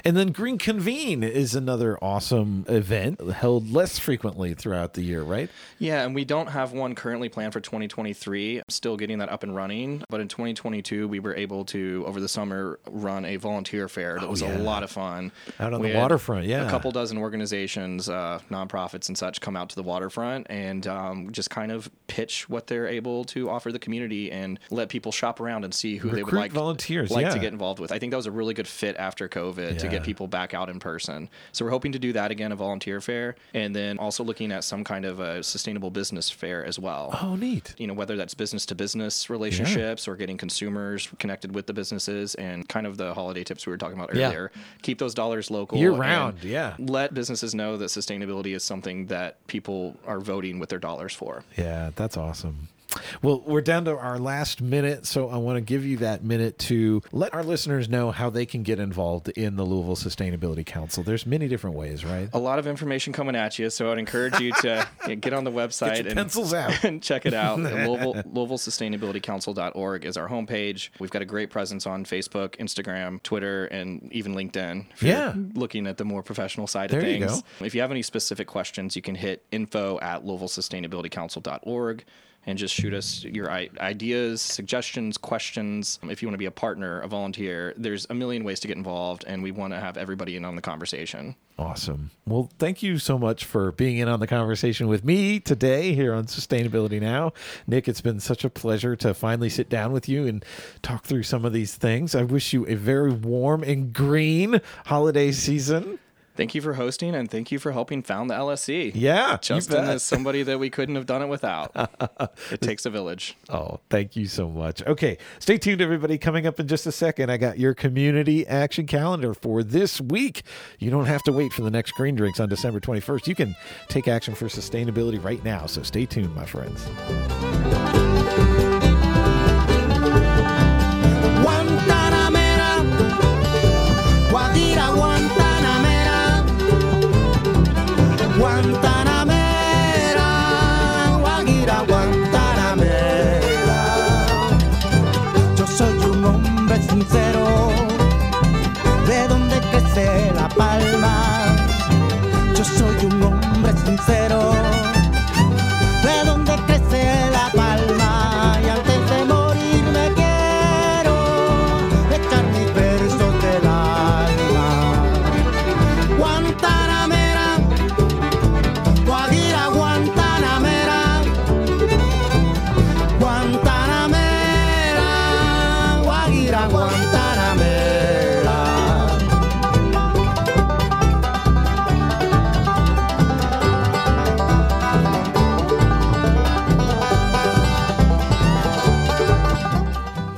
And then Green Convene is another awesome event held less frequently throughout the year, right? Yeah, and we don't have one currently planned for 2023. I'm still getting that up and running. But in 2022, we were able to, over the summer, run a volunteer fair that was a lot of fun. Out on the waterfront, a couple dozen organizations, nonprofits and such, come out to the waterfront and just kind of pitch what they're able to offer the community and let people shop around and see who they would like to get involved with. I think that was a really good fit after COVID to get people back out in person. So we're hoping to do that again, a volunteer fair, and then also looking at some kind of a sustainable business fair as well. Oh, neat. You know, whether that's business to business relationships or getting consumers connected with the businesses, and kind of the holiday tips we were talking about earlier. Keep those dollars local year round. Yeah. Let businesses know that sustainability is something that people are voting with their dollars for. Yeah, that's awesome. Well, we're down to our last minute, so I want to give you that minute to let our listeners know how they can get involved in the Louisville Sustainability Council. There's many different ways, right? A lot of information coming at you, so I'd encourage you to get on the website and check it out. LouisvilleSustainabilityCouncil.org is our homepage. We've got a great presence on Facebook, Instagram, Twitter, and even LinkedIn. If you're looking at the more professional side of things. You if you have any specific questions, you can hit info@LouisvilleSustainabilityCouncil.org. And just shoot us your ideas, suggestions, questions. If you want to be a partner, a volunteer, there's a million ways to get involved, and we want to have everybody in on the conversation. Awesome. Well, thank you so much for being in on the conversation with me today here on Sustainability Now. Nick, it's been such a pleasure to finally sit down with you and talk through some of these things. I wish you a very warm and green holiday season. Thank you for hosting, and thank you for helping found the LSC. Yeah. Justin is somebody that we couldn't have done it without. It takes a village. Oh, thank you so much. Okay. Stay tuned, everybody. Coming up in just a second, I got your community action calendar for this week. You don't have to wait for the next Green Drinks on December 21st. You can take action for sustainability right now. So stay tuned, my friends. Guantanamera, Guajira, Guantanamera. Yo soy un hombre sincero, de donde crece la palma. Yo soy un hombre sincero, de donde crece la palma. Y antes de morir me quiero echar mis versos del alma. Guantanamera.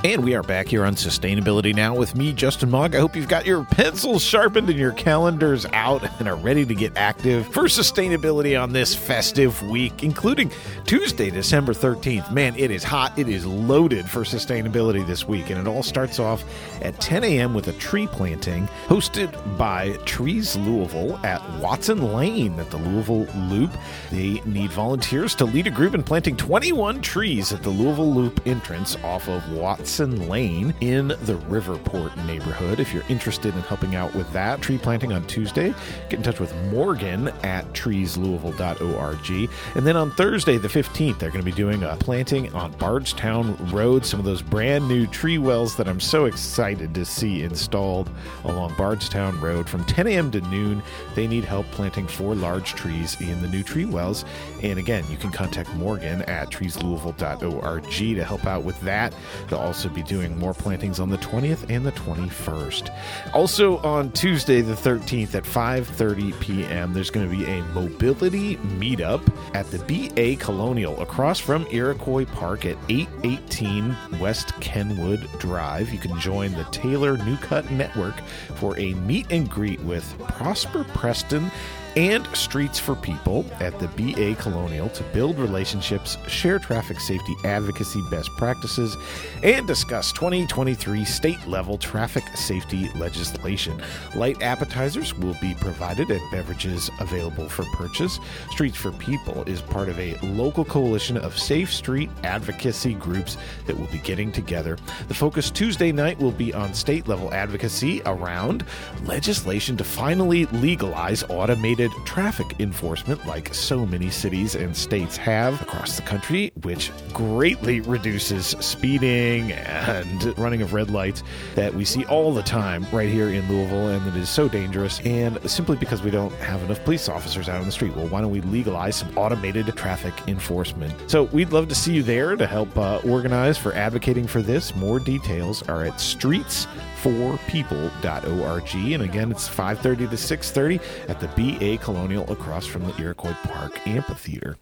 And we are back here on Sustainability Now with me, Justin Mogg. I hope you've got your pencils sharpened and your calendars out and are ready to get active for sustainability on this festive week, including Tuesday, December 13th. Man, it is hot. It is loaded for sustainability this week. And it all starts off at 10 a.m. with a tree planting hosted by Trees Louisville at Watson Lane at the Louisville Loop. They need volunteers to lead a group in planting 21 trees at the Louisville Loop entrance off of Watson Watson Lane in the Riverport neighborhood if you're interested in helping out with that. Tree planting on Tuesday. Get in touch with Morgan at treeslouisville.org. And then on Thursday, the 15th, they're going to be doing a planting on Bardstown Road. Some of those brand new tree wells that I'm so excited to see installed along Bardstown Road from 10 a.m. to noon. They need help planting 4 large trees in the new tree wells. And again, you can contact Morgan at treeslouisville.org to help out with that. They'll also be doing more plantings on the 20th and the 21st. Also on Tuesday, the 13th at 5:30 p.m., there's going to be a mobility meetup at the BA Colonial across from Iroquois Park at 818 West Kenwood Drive. You can join the Taylor Newcutt Network for a meet and greet with Prosper Preston and Streets for People at the BA Colonial to build relationships, share traffic safety advocacy best practices, and discuss 2023 state-level traffic safety legislation. Light appetizers will be provided and beverages available for purchase. Streets for People is part of a local coalition of safe street advocacy groups that will be getting together. The focus Tuesday night will be on state-level advocacy around legislation to finally legalize automated traffic enforcement like so many cities and states have across the country, which greatly reduces speeding and running of red lights that we see all the time right here in Louisville, and that is so dangerous, and simply because we don't have enough police officers out on the street. Well, why don't we legalize some automated traffic enforcement? So we'd love to see you there to help organize for advocating for this. More details are at streetsforpeople.org, and again, it's 5:30 to 6:30 at the BA Colonial across from the Iroquois Park Amphitheater.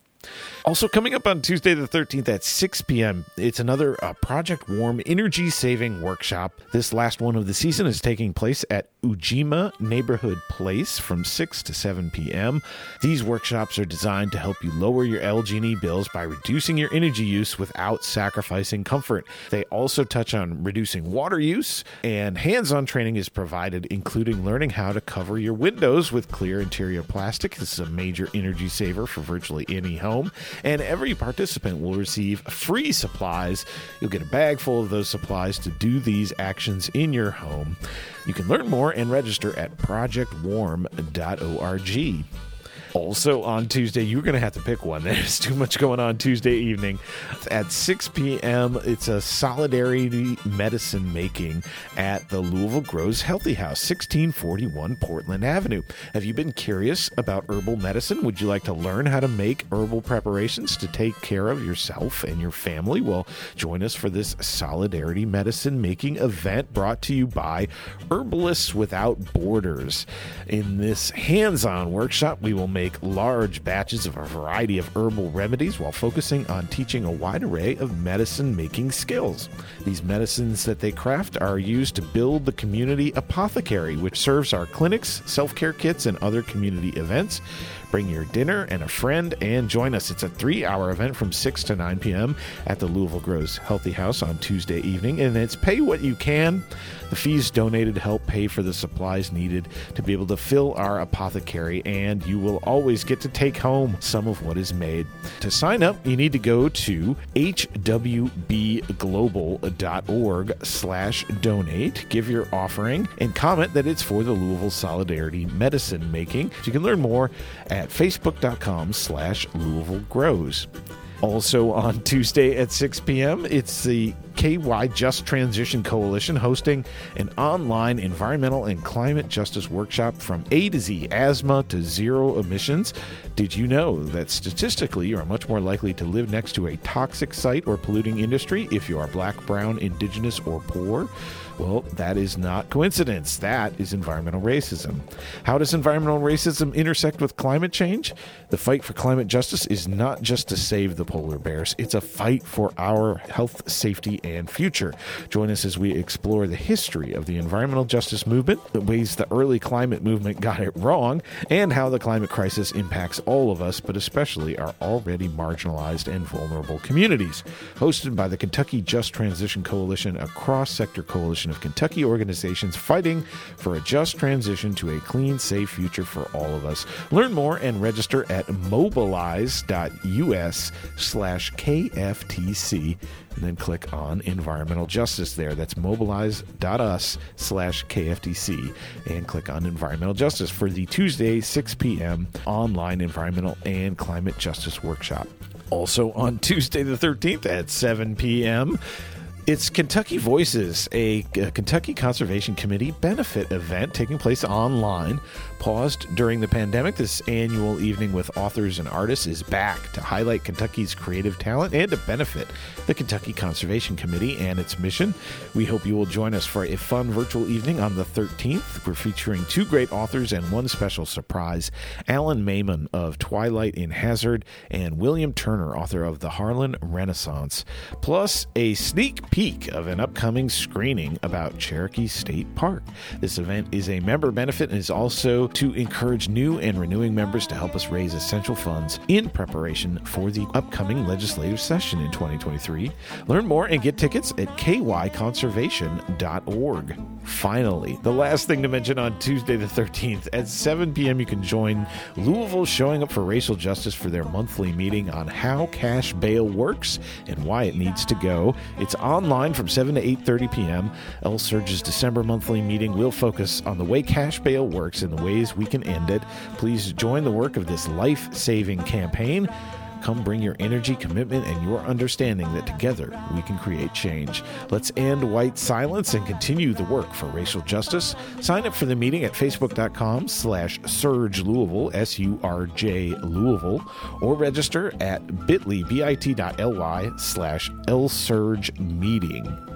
Also coming up on Tuesday the 13th at 6 p.m., it's another Project Warm energy saving workshop. This last one of the season is taking place at Ujima Neighborhood Place from 6 to 7 p.m. These workshops are designed to help you lower your LG&E bills by reducing your energy use without sacrificing comfort. They also touch on reducing water use, and hands-on training is provided, including learning how to cover your windows with clear interior plastic. This is a major energy saver for virtually any home. And every participant will receive free supplies. You'll get a bag full of those supplies to do these actions in your home. You can learn more and register at projectwarm.org. Also on Tuesday, you're going to have to pick one. There's too much going on Tuesday evening. At 6 p.m., it's a solidarity medicine making at the Louisville Grows Healthy House, 1641 Portland Avenue. Have you been curious about herbal medicine? Would you like to learn how to make herbal preparations to take care of yourself and your family? Well, join us for this solidarity medicine making event brought to you by Herbalists Without Borders. In this hands-on workshop, we will make large batches of a variety of herbal remedies while focusing on teaching a wide array of medicine-making skills. These medicines that they craft are used to build the community apothecary, which serves our clinics, self-care kits, and other community events. Bring your dinner and a friend and join us. It's a 3-hour event from 6 to 9 p.m. at the Louisville Grows Healthy House on Tuesday evening, and it's pay what you can. The fees donated help pay for the supplies needed to be able to fill our apothecary, and you will always get to take home some of what is made. To sign up, you need to go to hwbglobal.org/donate. Give your offering and comment that it's for the Louisville Solidarity Medicine Making. So you can learn more at facebook.com/Louisville Grows. Also on Tuesday at 6 p.m., it's the KY Just Transition Coalition hosting an online environmental and climate justice workshop from A to Z, asthma to zero emissions. Did you know that statistically you are much more likely to live next to a toxic site or polluting industry if you are black, brown, indigenous, or poor? Well, that is not coincidence. That is environmental racism. How does environmental racism intersect with climate change? The fight for climate justice is not just to save the polar bears. It's a fight for our health, safety, and future. Join us as we explore the history of the environmental justice movement, the ways the early climate movement got it wrong, and how the climate crisis impacts all of us, but especially our already marginalized and vulnerable communities. Hosted by the Kentucky Just Transition Coalition, a cross-sector coalition of Kentucky organizations fighting for a just transition to a clean, safe future for all of us. Learn more and register at mobilize.us/KFTC. and then click on Environmental Justice there. That's mobilize.us/KFDC and click on Environmental Justice for the Tuesday 6 p.m. online environmental and climate justice workshop. Also on Tuesday the 13th at 7 p.m., it's Kentucky Voices, a Kentucky Conservation Committee benefit event taking place online. Paused during the pandemic, this annual evening with authors and artists is back to highlight Kentucky's creative talent and to benefit the Kentucky Conservation Committee and its mission. We hope you will join us for a fun virtual evening on the 13th. We're featuring two great authors and one special surprise, Alan Mayman of Twilight in Hazard and William Turner, author of The Harlan Renaissance, plus a sneak peek of an upcoming screening about Cherokee State Park. This event is a member benefit and is also to encourage new and renewing members to help us raise essential funds in preparation for the upcoming legislative session in 2023. Learn more and get tickets at kyconservation.org. Finally, the last thing to mention on Tuesday the 13th at 7 p.m. you can join Louisville Showing Up for Racial Justice for their monthly meeting on how cash bail works and why it needs to go. It's online from 7 to 8:30 p.m. LSURG's December monthly meeting will focus on the way cash bail works and the ways we can end it. Please join the work of this life-saving campaign. Come bring your energy, commitment, and your understanding that together we can create change. Let's end white silence and continue the work for racial justice. Sign up for the meeting at facebook.com/surgeLouisville, S-U-R-J Louisville, or register at bit.ly/LSurgeMeeting.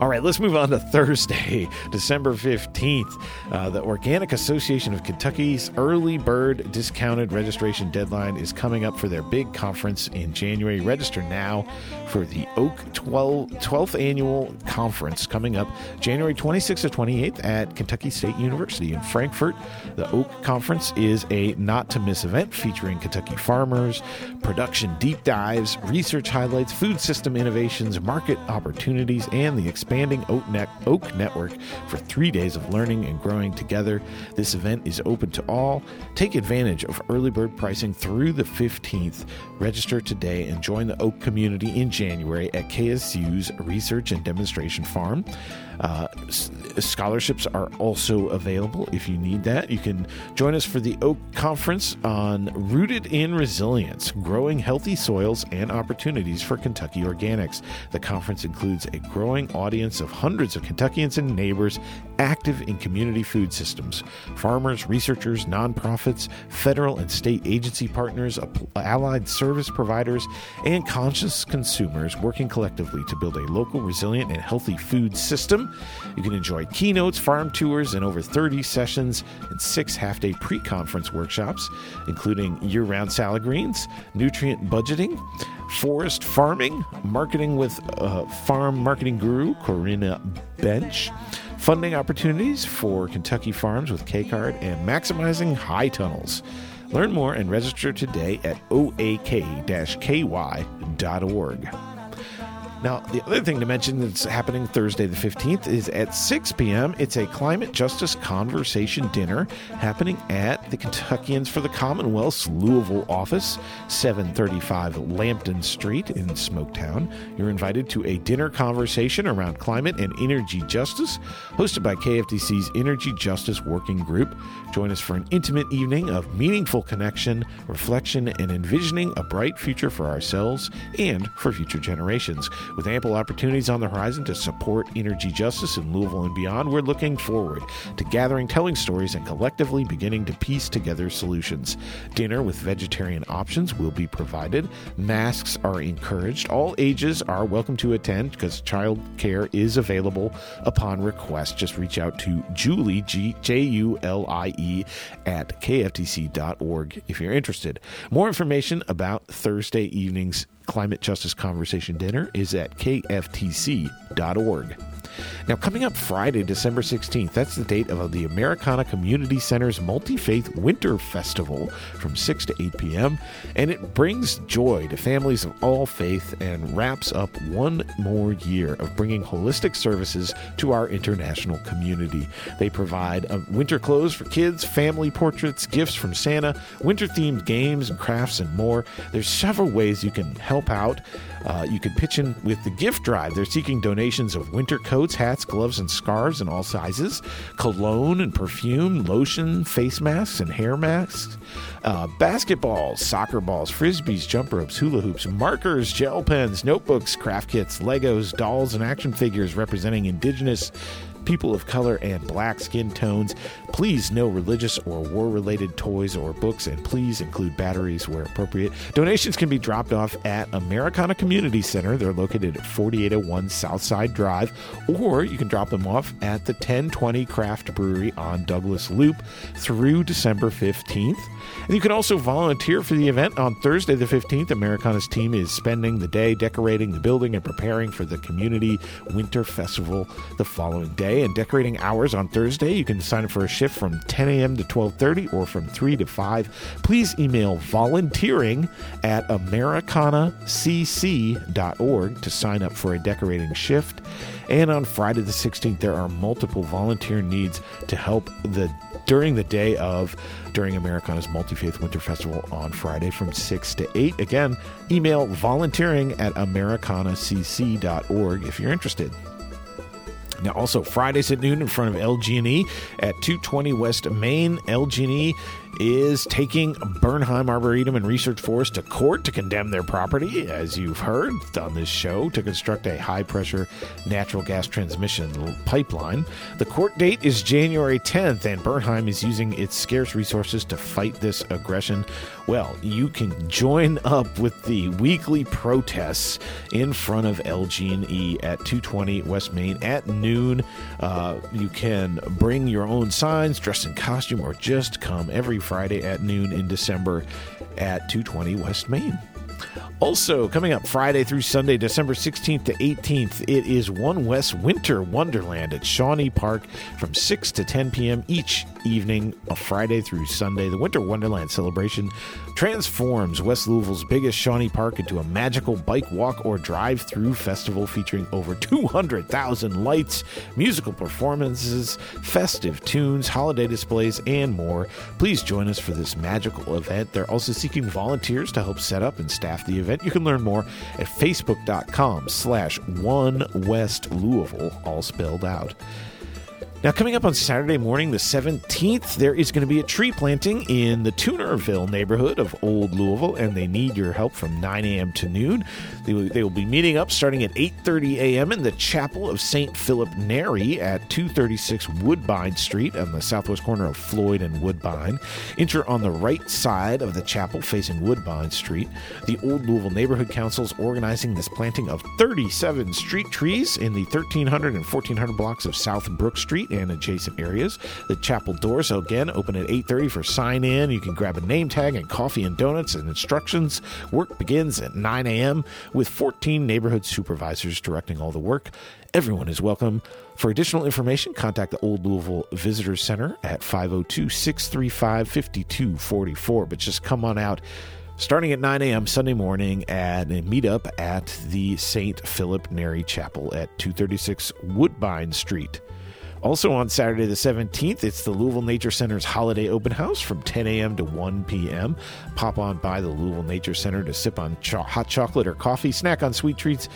All right, let's move on to Thursday, December 15th. The Organic Association of Kentucky's early bird discounted registration deadline is coming up for their big conference in January. Register now for the Oak 12th Annual Conference coming up January 26th to 28th at Kentucky State University in Frankfort. The Oak Conference is a not-to-miss event featuring Kentucky farmers, production deep dives, research highlights, food system innovations, market opportunities, and the expanding Oak Network for 3 days of learning and growing together. This event is open to all. Take advantage of early bird pricing through the 15th. Register today and join the Oak community in January at KSU's Research and Demonstration Farm. Scholarships are also available if you need that. You can join us for the Oak Conference on Rooted in Resilience, Growing Healthy Soils and Opportunities for Kentucky Organics. The conference includes a growing audience of hundreds of Kentuckians and neighbors active in community food systems. Farmers, researchers, nonprofits, federal and state agency partners, allied service providers, and conscious consumers working collectively to build a local, resilient, and healthy food system. You can enjoy keynotes, farm tours, and over 30 sessions and 6 half-day pre-conference workshops, including year-round salad greens, nutrient budgeting, forest farming, marketing with farm marketing guru Corinna Bench, funding opportunities for Kentucky farms with K-Card, and maximizing high tunnels. Learn more and register today at oak-ky.org. Now, the other thing to mention that's happening Thursday the 15th is at 6 p.m. It's a climate justice conversation dinner happening at the Kentuckians for the Commonwealth's Louisville office, 735 Lambton Street in Smoketown. You're invited to a dinner conversation around climate and energy justice hosted by KFDC's Energy Justice Working Group. Join us for an intimate evening of meaningful connection, reflection, and envisioning a bright future for ourselves and for future generations. With ample opportunities on the horizon to support energy justice in Louisville and beyond, we're looking forward to gathering, telling stories, and collectively beginning to piece together solutions. Dinner with vegetarian options will be provided. Masks are encouraged. All ages are welcome to attend because child care is available upon request. Just reach out to Julie, Julie at kftc.org if you're interested. More information about Thursday evening's Climate Justice Conversation Dinner is at kftc.org. Now, coming up Friday, December 16th, that's the date of the Americana Community Center's Multi-Faith Winter Festival from 6 to 8 p.m., and it brings joy to families of all faith and wraps up one more year of bringing holistic services to our international community. They provide winter clothes for kids, family portraits, gifts from Santa, winter-themed games and crafts, and more. There's several ways you can help out. You can pitch in with the gift drive. They're seeking donations of winter coats, hats, gloves, and scarves in all sizes, cologne and perfume, lotion, face masks, and hair masks, basketballs, soccer balls, frisbees, jump ropes, hula hoops, markers, gel pens, notebooks, craft kits, Legos, dolls, and action figures representing indigenous people of color and black skin tones. Please, no religious or war-related toys or books, and please include batteries where appropriate. Donations can be dropped off at Americana Community Center. They're located at 4801 Southside Drive, or you can drop them off at the 1020 Craft Brewery on Douglas Loop through December 15th. And you can also volunteer for the event on Thursday the 15th. Americana's team is spending the day decorating the building and preparing for the community winter festival the following day. And decorating hours on Thursday, you can sign up for a shift from 10 a.m. to 12:30 or from 3 to 5. Please email volunteering at americanacc.org to sign up for a decorating shift. And on Friday the 16th, there are multiple volunteer needs to help during Americana's Multi-Faith Winter Festival on Friday from 6 to 8. Again, email volunteering at americanacc.org if you're interested. Now, also, Fridays at noon in front of LG&E at 220 West Main. LG&E is taking Bernheim Arboretum and Research Forest to court to condemn their property, as you've heard on this show, to construct a high-pressure natural gas transmission pipeline. The court date is January 10th, and Bernheim is using its scarce resources to fight this aggression. Well, you can join up with the weekly protests in front of LG&E at 220 West Main at noon. You can bring your own signs, dress in costume, or just come every Friday at noon in December at 220 West Main. Also, coming up Friday through Sunday, December 16th to 18th, it is One West Winter Wonderland at Shawnee Park from 6 to 10 p.m. each evening, a Friday through Sunday. The Winter Wonderland celebration transforms West Louisville's biggest Shawnee Park into a magical bike walk or drive-through festival featuring over 200,000 lights, musical performances, festive tunes, holiday displays, and more. Please join us for this magical event. They're also seeking volunteers to help set up and staff the event. You can learn more at facebook.com/One West Louisville, all spelled out. Now, coming up on Saturday morning, the 17th, there is going to be a tree planting in the Tunerville neighborhood of Old Louisville, and they need your help from 9 a.m. to noon. They will be meeting up starting at 8:30 a.m. in the Chapel of St. Philip Neri at 236 Woodbine Street on the southwest corner of Floyd and Woodbine. Enter on the right side of the chapel facing Woodbine Street. The Old Louisville Neighborhood Council is organizing this planting of 37 street trees in the 1300 and 1400 blocks of South Brook Street and adjacent areas. The chapel doors, again, open at 8:30 for sign-in. You can grab a name tag and coffee and donuts and instructions. Work begins at 9 a.m. with 14 neighborhood supervisors directing all the work. Everyone is welcome. For additional information, contact the Old Louisville Visitor Center at 502-635-5244. But just come on out starting at 9 a.m. Sunday morning at a meetup at the St. Philip Neri Chapel at 236 Woodbine Street. Also on Saturday the 17th, it's the Louisville Nature Center's Holiday Open House from 10 a.m. to 1 p.m. Pop on by the Louisville Nature Center to sip on hot chocolate or coffee, snack on sweet treats,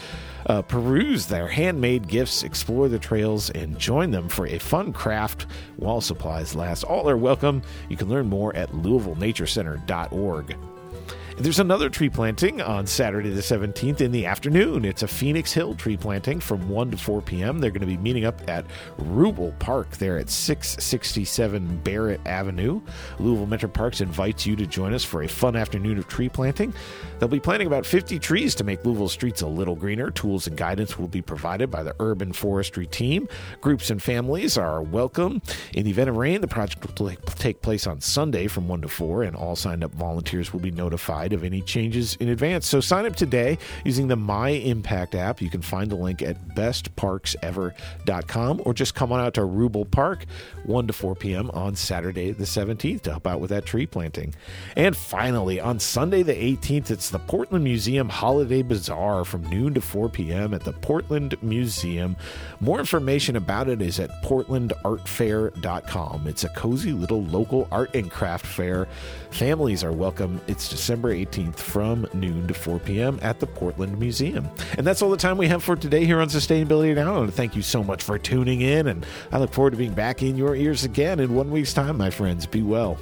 peruse their handmade gifts, explore the trails, and join them for a fun craft while supplies last. All are welcome. You can learn more at LouisvilleNatureCenter.org. There's another tree planting on Saturday the 17th in the afternoon. It's a Phoenix Hill tree planting from 1 to 4 p.m. They're going to be meeting up at Rubel Park there at 667 Barrett Avenue. Louisville Metro Parks invites you to join us for a fun afternoon of tree planting. They'll be planting about 50 trees to make Louisville streets a little greener. Tools and guidance will be provided by the urban forestry team. Groups and families are welcome. In the event of rain, the project will take place on Sunday from 1 to 4, and all signed up volunteers will be notified notified of any changes in advance. So sign up today using the My Impact app. You can find the link at bestparksever.com, or just come on out to Rubel Park 1 to 4 p.m. on Saturday the 17th to help out with that tree planting. And finally, on Sunday the 18th, it's the Portland Museum Holiday Bazaar from noon to 4 p.m. at the Portland Museum. More information about it is at portlandartfair.com. It's a cozy little local art and craft fair. Families are welcome. It's December 18th from noon to 4 p.m. at the Portland Museum. And that's all the time we have for today here on Sustainability Now. I want to thank you so much for tuning in, and I look forward to being back in your ears again in 1 week's time, my friends. Be well.